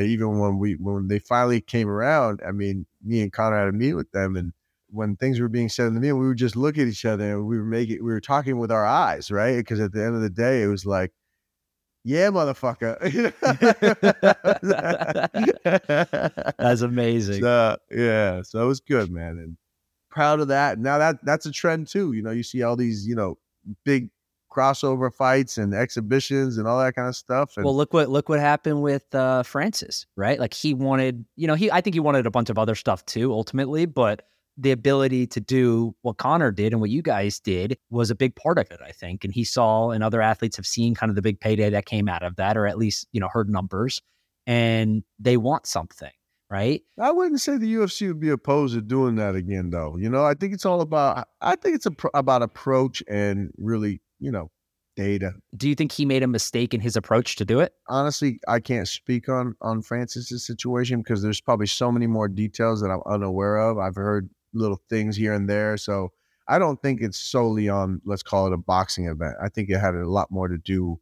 even when they finally came around, I mean, me and Conor had a meet with them, and when things were being said in the meeting, we would just look at each other, and we were talking with our eyes, right? Because at the end of the day, it was like, yeah, motherfucker. That's amazing. So it was good, man. And proud of that. Now that's a trend too. You know, you see all these, you know, big crossover fights and exhibitions and all that kind of stuff. And, well, look what happened with Francis, right? Like he wanted, you know, I think he wanted a bunch of other stuff too, ultimately, but the ability to do what Conor did and what you guys did was a big part of it, I think. And he saw, and other athletes have seen, kind of the big payday that came out of that, or at least, you know, heard numbers, and they want something, right? I wouldn't say the UFC would be opposed to doing that again, though. You know, I think it's all about, about approach and really, you know, data. Do you think he made a mistake in his approach to do it? Honestly, I can't speak on Francis's situation, because there's probably so many more details that I'm unaware of. I've heard little things here and there. So I don't think it's solely on, let's call it, a boxing event. I think it had a lot more to do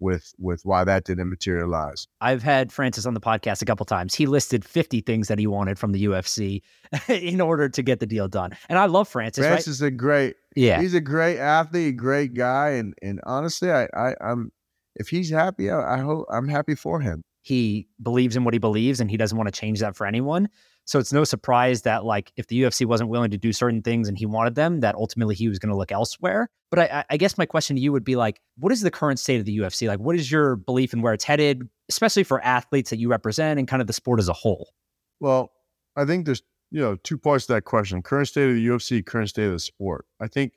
with why that didn't materialize. I've had Francis on the podcast a couple times. He listed 50 things that he wanted from the UFC in order to get the deal done. And I love Francis. Francis is a great, he's a great athlete, great guy. And honestly, I'm if he's happy, I hope, I'm happy for him. He believes in what he believes, and he doesn't want to change that for anyone. So it's no surprise that, like, if the UFC wasn't willing to do certain things and he wanted them, that ultimately he was going to look elsewhere. But I guess my question to you would be, like, what is the current state of the UFC? Like, what is your belief in where it's headed, especially for athletes that you represent and kind of the sport as a whole? Well, I think there's, you know, two parts to that question: current state of the UFC, current state of the sport. I think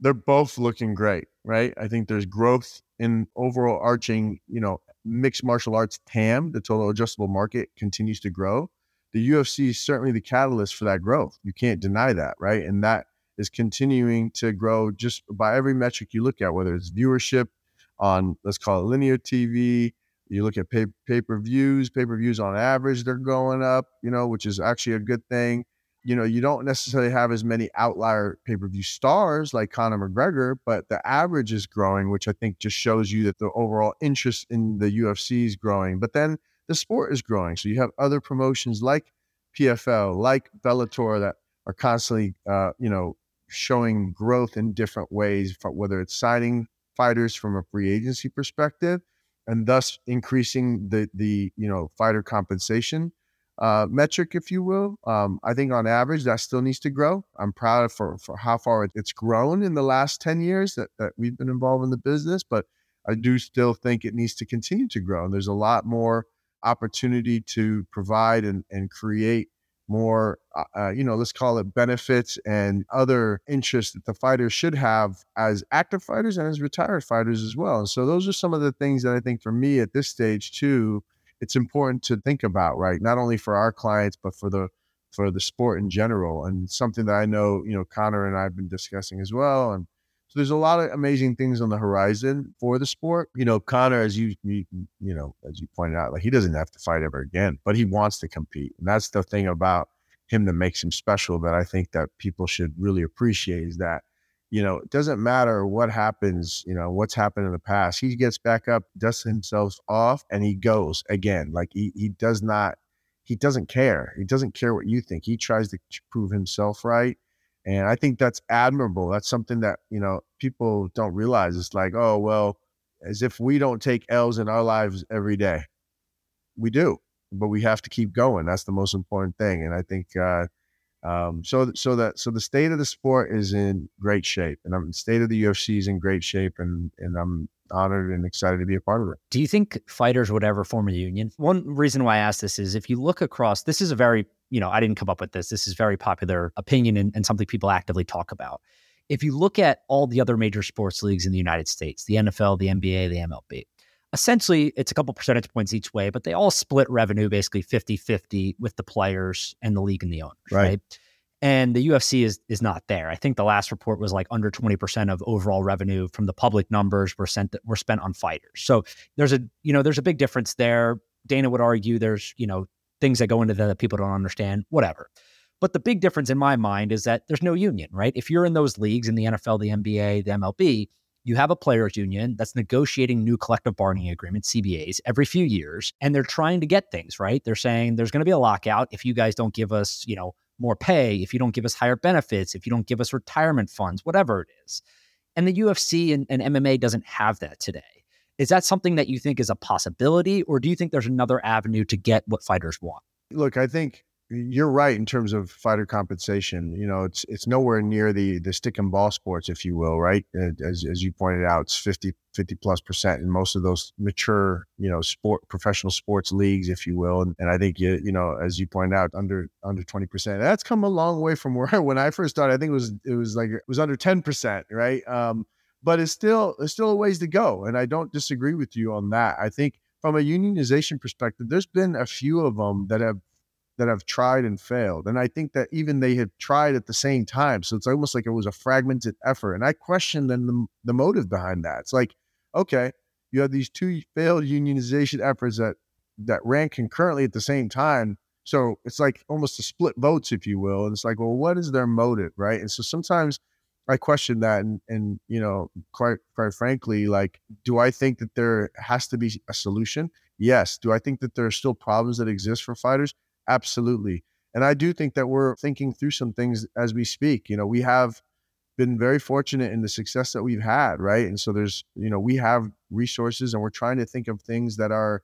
they're both looking great, right? I think there's growth in overall arching, you know, mixed martial arts TAM, the total adjustable market, continues to grow. The UFC is certainly the catalyst for that growth. You can't deny that, right? And that is continuing to grow just by every metric you look at, whether it's viewership on, let's call it, linear TV. You look at pay-per-views on average, they're going up, you know, which is actually a good thing. you know, you don't necessarily have as many outlier pay-per-view stars like Conor McGregor, but the average is growing, which I think just shows you that the overall interest in the UFC is growing. But then the sport is growing. So you have other promotions like PFL, like Bellator, that are constantly, you know, showing growth in different ways, whether it's signing fighters from a free agency perspective and thus increasing the you know, fighter compensation metric, if you will. I think on average that still needs to grow. I'm proud for how far it's grown in the last 10 years that we've been involved in the business, but I do still think it needs to continue to grow. And there's a lot more opportunity to provide and create more, you know, let's call it benefits and other interests that the fighters should have as active fighters and as retired fighters as well. And so those are some of the things that I think for me at this stage too, it's important to think about, right? Not only for our clients, but for the sport in general. And something that I know, you know, Conor and I have been discussing as well. And so there's a lot of amazing things on the horizon for the sport. You know, Conor, as you pointed out, like he doesn't have to fight ever again, but he wants to compete. And that's the thing about him that makes him special that I think that people should really appreciate is that, you know, it doesn't matter what happens, you know, what's happened in the past. He gets back up, dusts himself off, and he goes again. Like he doesn't care. He doesn't care what you think. He tries to prove himself right. And I think that's admirable. That's something that, you know, people don't realize. It's like, oh, well, as if we don't take L's in our lives every day. We do, but we have to keep going. That's the most important thing. And I think, so the state of the sport is in great shape, and the state of the UFC is in great shape, and I'm honored and excited to be a part of it. Do you think fighters would ever form a union? One reason why I ask this is if you look across, this is a very, you know, I didn't come up with this. This is very popular opinion and something people actively talk about. If you look at all the other major sports leagues in the United States, the NFL, the NBA, the MLB, essentially it's a couple percentage points each way, but they all split revenue basically 50-50 with the players and the league and the owners, right? And the UFC is not there. I think the last report was like under 20% of overall revenue from the public numbers were spent on fighters. So there's a big difference there. Dana would argue there's, you know, things that go into that people don't understand, whatever. But the big difference in my mind is that there's no union, right? If you're in those leagues in the NFL, the NBA, the MLB, you have a players union that's negotiating new collective bargaining agreements, CBAs, every few years, and they're trying to get things, right? They're saying there's going to be a lockout if you guys don't give us, you know, more pay, if you don't give us higher benefits, if you don't give us retirement funds, whatever it is. And the UFC and MMA doesn't have that today. Is that something that you think is a possibility, or do you think there's another avenue to get what fighters want? Look, I think you're right in terms of fighter compensation. You know, it's nowhere near the stick and ball sports, if you will, right? As you pointed out, it's 50+% in most of those mature, you know, professional sports leagues, if you will. And I think, you know, as you pointed out, under 20%. That's come a long way from where when I first started. I think it was under 10%, right? But it's still a ways to go. And I don't disagree with you on that. I think from a unionization perspective, there's been a few of them that have tried and failed. And I think that even they had tried at the same time. So it's almost like it was a fragmented effort. And I question then the motive behind that. It's like, okay, you have these two failed unionization efforts that ran concurrently at the same time. So it's like almost a split votes, if you will. And it's like, well, what is their motive, right? And so sometimes I question that, and you know, quite frankly, like, do I think that there has to be a solution? Yes. Do I think that there are still problems that exist for fighters? Absolutely. And I do think that we're thinking through some things as we speak. You know, we have been very fortunate in the success that we've had, right? And so there's, you know, we have resources, and we're trying to think of things that are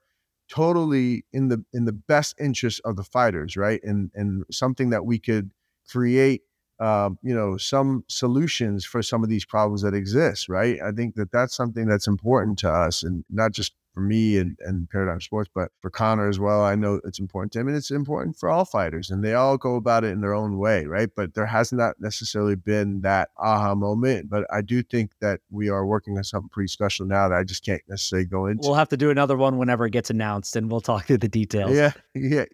totally in the best interest of the fighters, right? And something that we could create you know, some solutions for some of these problems that exist, right? I think that that's something that's important to us, and not just for me and Paradigm Sports, but for Conor as well. I know it's important to him, and it's important for all fighters, and they all go about it in their own way, right? But there has not necessarily been that aha moment, but I do think that we are working on something pretty special now that I just can't necessarily go into. We'll have to do another one whenever it gets announced, and we'll talk through the details.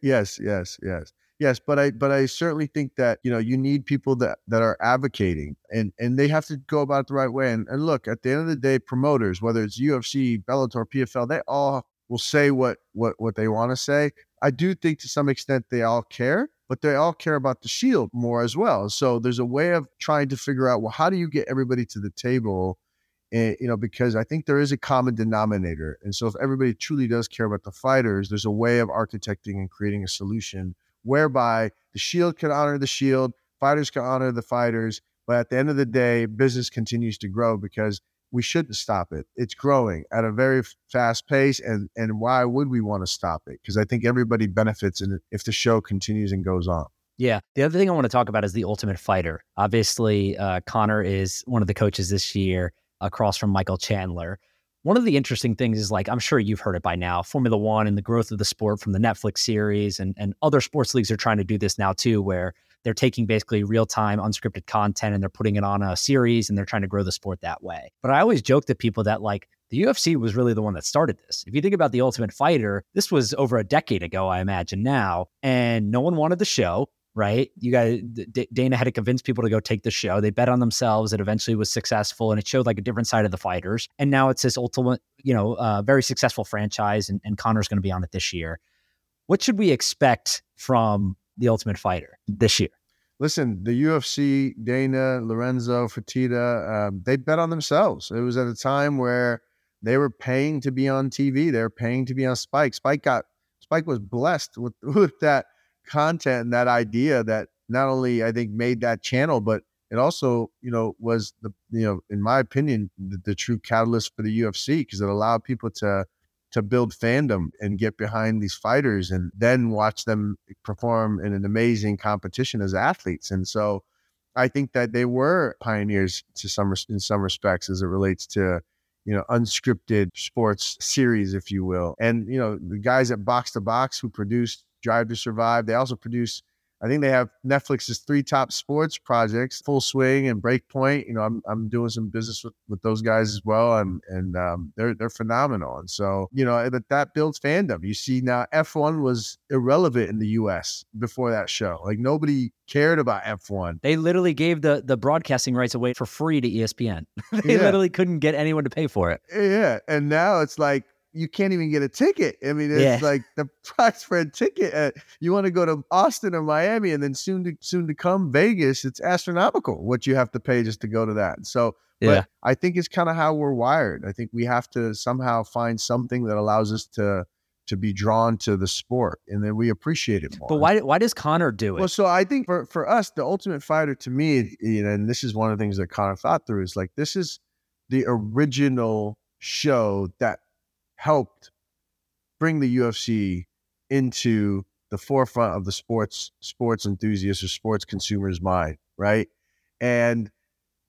Yes. Yes, but I certainly think that, you know, you need people that are advocating, and they have to go about it the right way. And look, at the end of the day, promoters, whether it's UFC, Bellator, PFL, they all will say what they want to say. I do think to some extent they all care, but they all care about the Shield more as well. So there's a way of trying to figure out, well, how do you get everybody to the table? And, you know, because I think there is a common denominator. And so if everybody truly does care about the fighters, there's a way of architecting and creating a solution whereby the Shield can honor the Shield, fighters can honor the fighters. But at the end of the day, business continues to grow because we shouldn't stop it. It's growing at a very fast pace. And why would we want to stop it? Because I think everybody benefits in it if the show continues and goes on. Yeah. The other thing I want to talk about is the Ultimate Fighter. Obviously, Conor is one of the coaches this year across from Michael Chandler. One of the interesting things is, like, I'm sure you've heard it by now, Formula One and the growth of the sport from the Netflix series, and other sports leagues are trying to do this now too, where they're taking basically real-time unscripted content and they're putting it on a series and they're trying to grow the sport that way. But I always joke to people that, like, the UFC was really the one that started this. If you think about the Ultimate Fighter, this was over a decade ago, I imagine now, and no one wanted the show, right? You guys, Dana had to convince people to go take the show. They bet on themselves. It eventually was successful and it showed like a different side of the fighters. And now it's this ultimate, you know, very successful franchise, and Conor's going to be on it this year. What should we expect from the Ultimate Fighter this year? Listen, the UFC, Dana, Lorenzo, Fertitta, they bet on themselves. It was at a time where they were paying to be on TV. They were paying to be on Spike. Spike was blessed with that content and that idea that not only I think made that channel, but it also, you know, was the, you know, in my opinion, the true catalyst for the UFC, because it allowed people to build fandom and get behind these fighters and then watch them perform in an amazing competition as athletes. And so I think that they were pioneers to in some respects as it relates to, you know, unscripted sports series, if you will. And, you know, the guys at Box to Box who produced Drive to Survive, they also produce, I think they have Netflix's 3 top sports projects, Full Swing and Breakpoint. You know, I'm doing some business with those guys as well. And they're phenomenal. And so, you know, but that builds fandom. You see now F1 was irrelevant in the US before that show. Like, nobody cared about F1. They literally gave the broadcasting rights away for free to ESPN. They literally couldn't get anyone to pay for it. Yeah. And now it's like, you can't even get a ticket. I mean, it's like the price for a ticket. You want to go to Austin or Miami, and then soon to come Vegas. It's astronomical what you have to pay just to go to that. So, but I think it's kind of how we're wired. I think we have to somehow find something that allows us to be drawn to the sport, and then we appreciate it more. But why does Conor do it? Well, so I think for us, the Ultimate Fighter, to me, you know, and this is one of the things that Conor thought through, is like, this is the original show that helped bring the UFC into the forefront of the sports enthusiasts or sports consumers' mind, right? And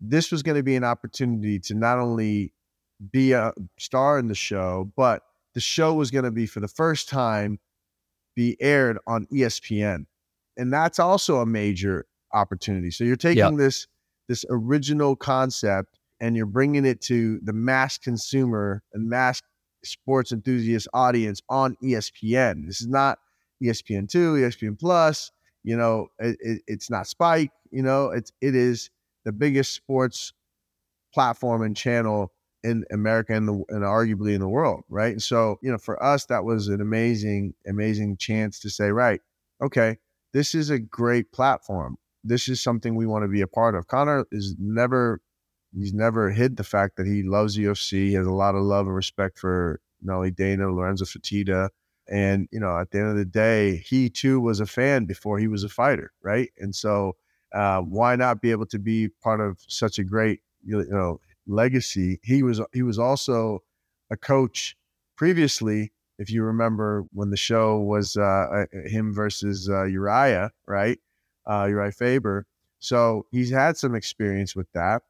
this was going to be an opportunity to not only be a star in the show, but the show was going to be, for the first time, be aired on ESPN. And that's also a major opportunity. So you're taking this original concept and you're bringing it to the mass consumer and mass sports enthusiast audience on ESPN. This is not ESPN2, ESPN Plus, you know, it's not Spike, you know, it is the biggest sports platform and channel in America and arguably in the world, right? And so, you know, for us, that was an amazing, amazing chance to say, right, okay, this is a great platform. This is something we want to be a part of. Conor He's never hid the fact that he loves UFC. He has a lot of love and respect for not only Dana, Lorenzo Fertitta. And, you know, at the end of the day, he too was a fan before he was a fighter, right? And so why not be able to be part of such a great, you know, legacy? He was also a coach previously, if you remember, when the show was him versus Uriah, right? Uriah Faber. So he's had some experience with that.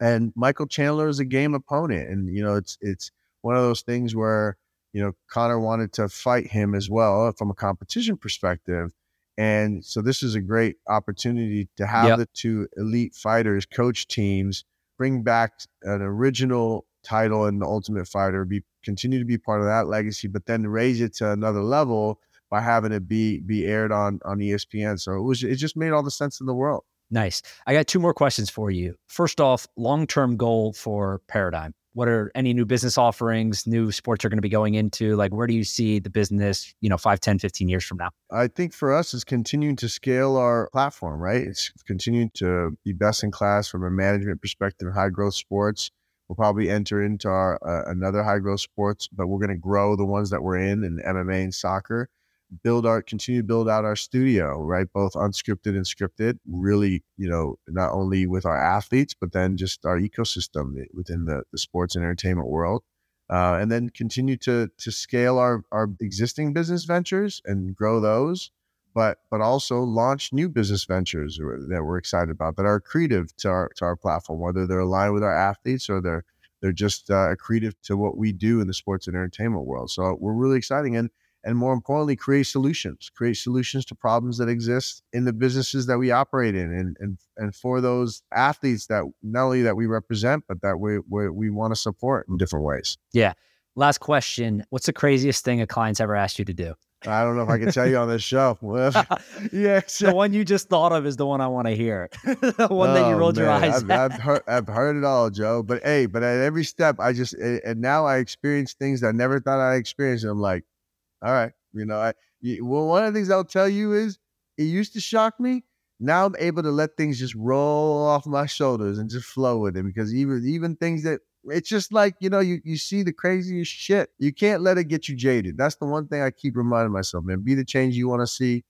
And Michael Chandler is a game opponent. And, you know, it's one of those things where, you know, Conor wanted to fight him as well from a competition perspective. And so this is a great opportunity to have the two elite fighters coach teams, bring back an original title in the Ultimate Fighter, continue to be part of that legacy, but then raise it to another level by having it be aired on ESPN. So it just made all the sense in the world. Nice. I got 2 more questions for you. First off, long-term goal for Paradigm. What are any new business offerings, new sports are going to be going into? Like, where do you see the business, 5, 10, 15 years from now? I think for us, it's continuing to scale our platform, right? It's continuing to be best in class from a management perspective, high growth sports. We'll probably enter into our, another high growth sports, but we're going to grow the ones that we're in MMA and soccer, continue to build out our studio, right? Both unscripted and scripted, really, not only with our athletes, but then just our ecosystem within the sports and entertainment world. And then continue to scale our existing business ventures and grow those, but also launch new business ventures that we're excited about, that are accretive to our platform, whether they're aligned with our athletes or they're just accretive to what we do in the sports and entertainment world. So we're really exciting. And more importantly, create solutions to problems that exist in the businesses that we operate in and for those athletes that not only that we represent, but that we want to support in different ways. Yeah. Last question. What's the craziest thing a client's ever asked you to do? I don't know if I can tell you on this show. Yeah, sure. The one you just thought of is the one I want to hear. The one that you rolled your eyes at. I've heard it all, Joe. But hey, at every step, now I experience things that I never thought I experienced. And I'm like, all right. One of the things I'll tell you is it used to shock me. Now I'm able to let things just roll off my shoulders and just flow with it, because even things that it's just like, you see the craziest shit. You can't let it get you jaded. That's the one thing I keep reminding myself, man. Be the change you want to see,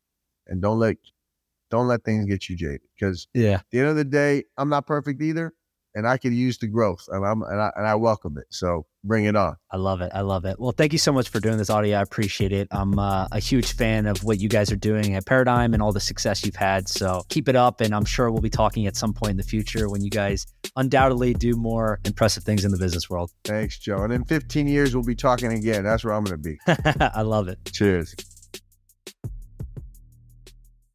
and don't let things get you jaded, because at the end of the day, I'm not perfect either. And I could use the growth, and I welcome it. So bring it on. I love it. Well, thank you so much for doing this, Audie. I appreciate it. I'm a huge fan of what you guys are doing at Paradigm and all the success you've had. So keep it up. And I'm sure we'll be talking at some point in the future when you guys undoubtedly do more impressive things in the business world. Thanks, Joe. And in 15 years, we'll be talking again. That's where I'm going to be. I love it. Cheers.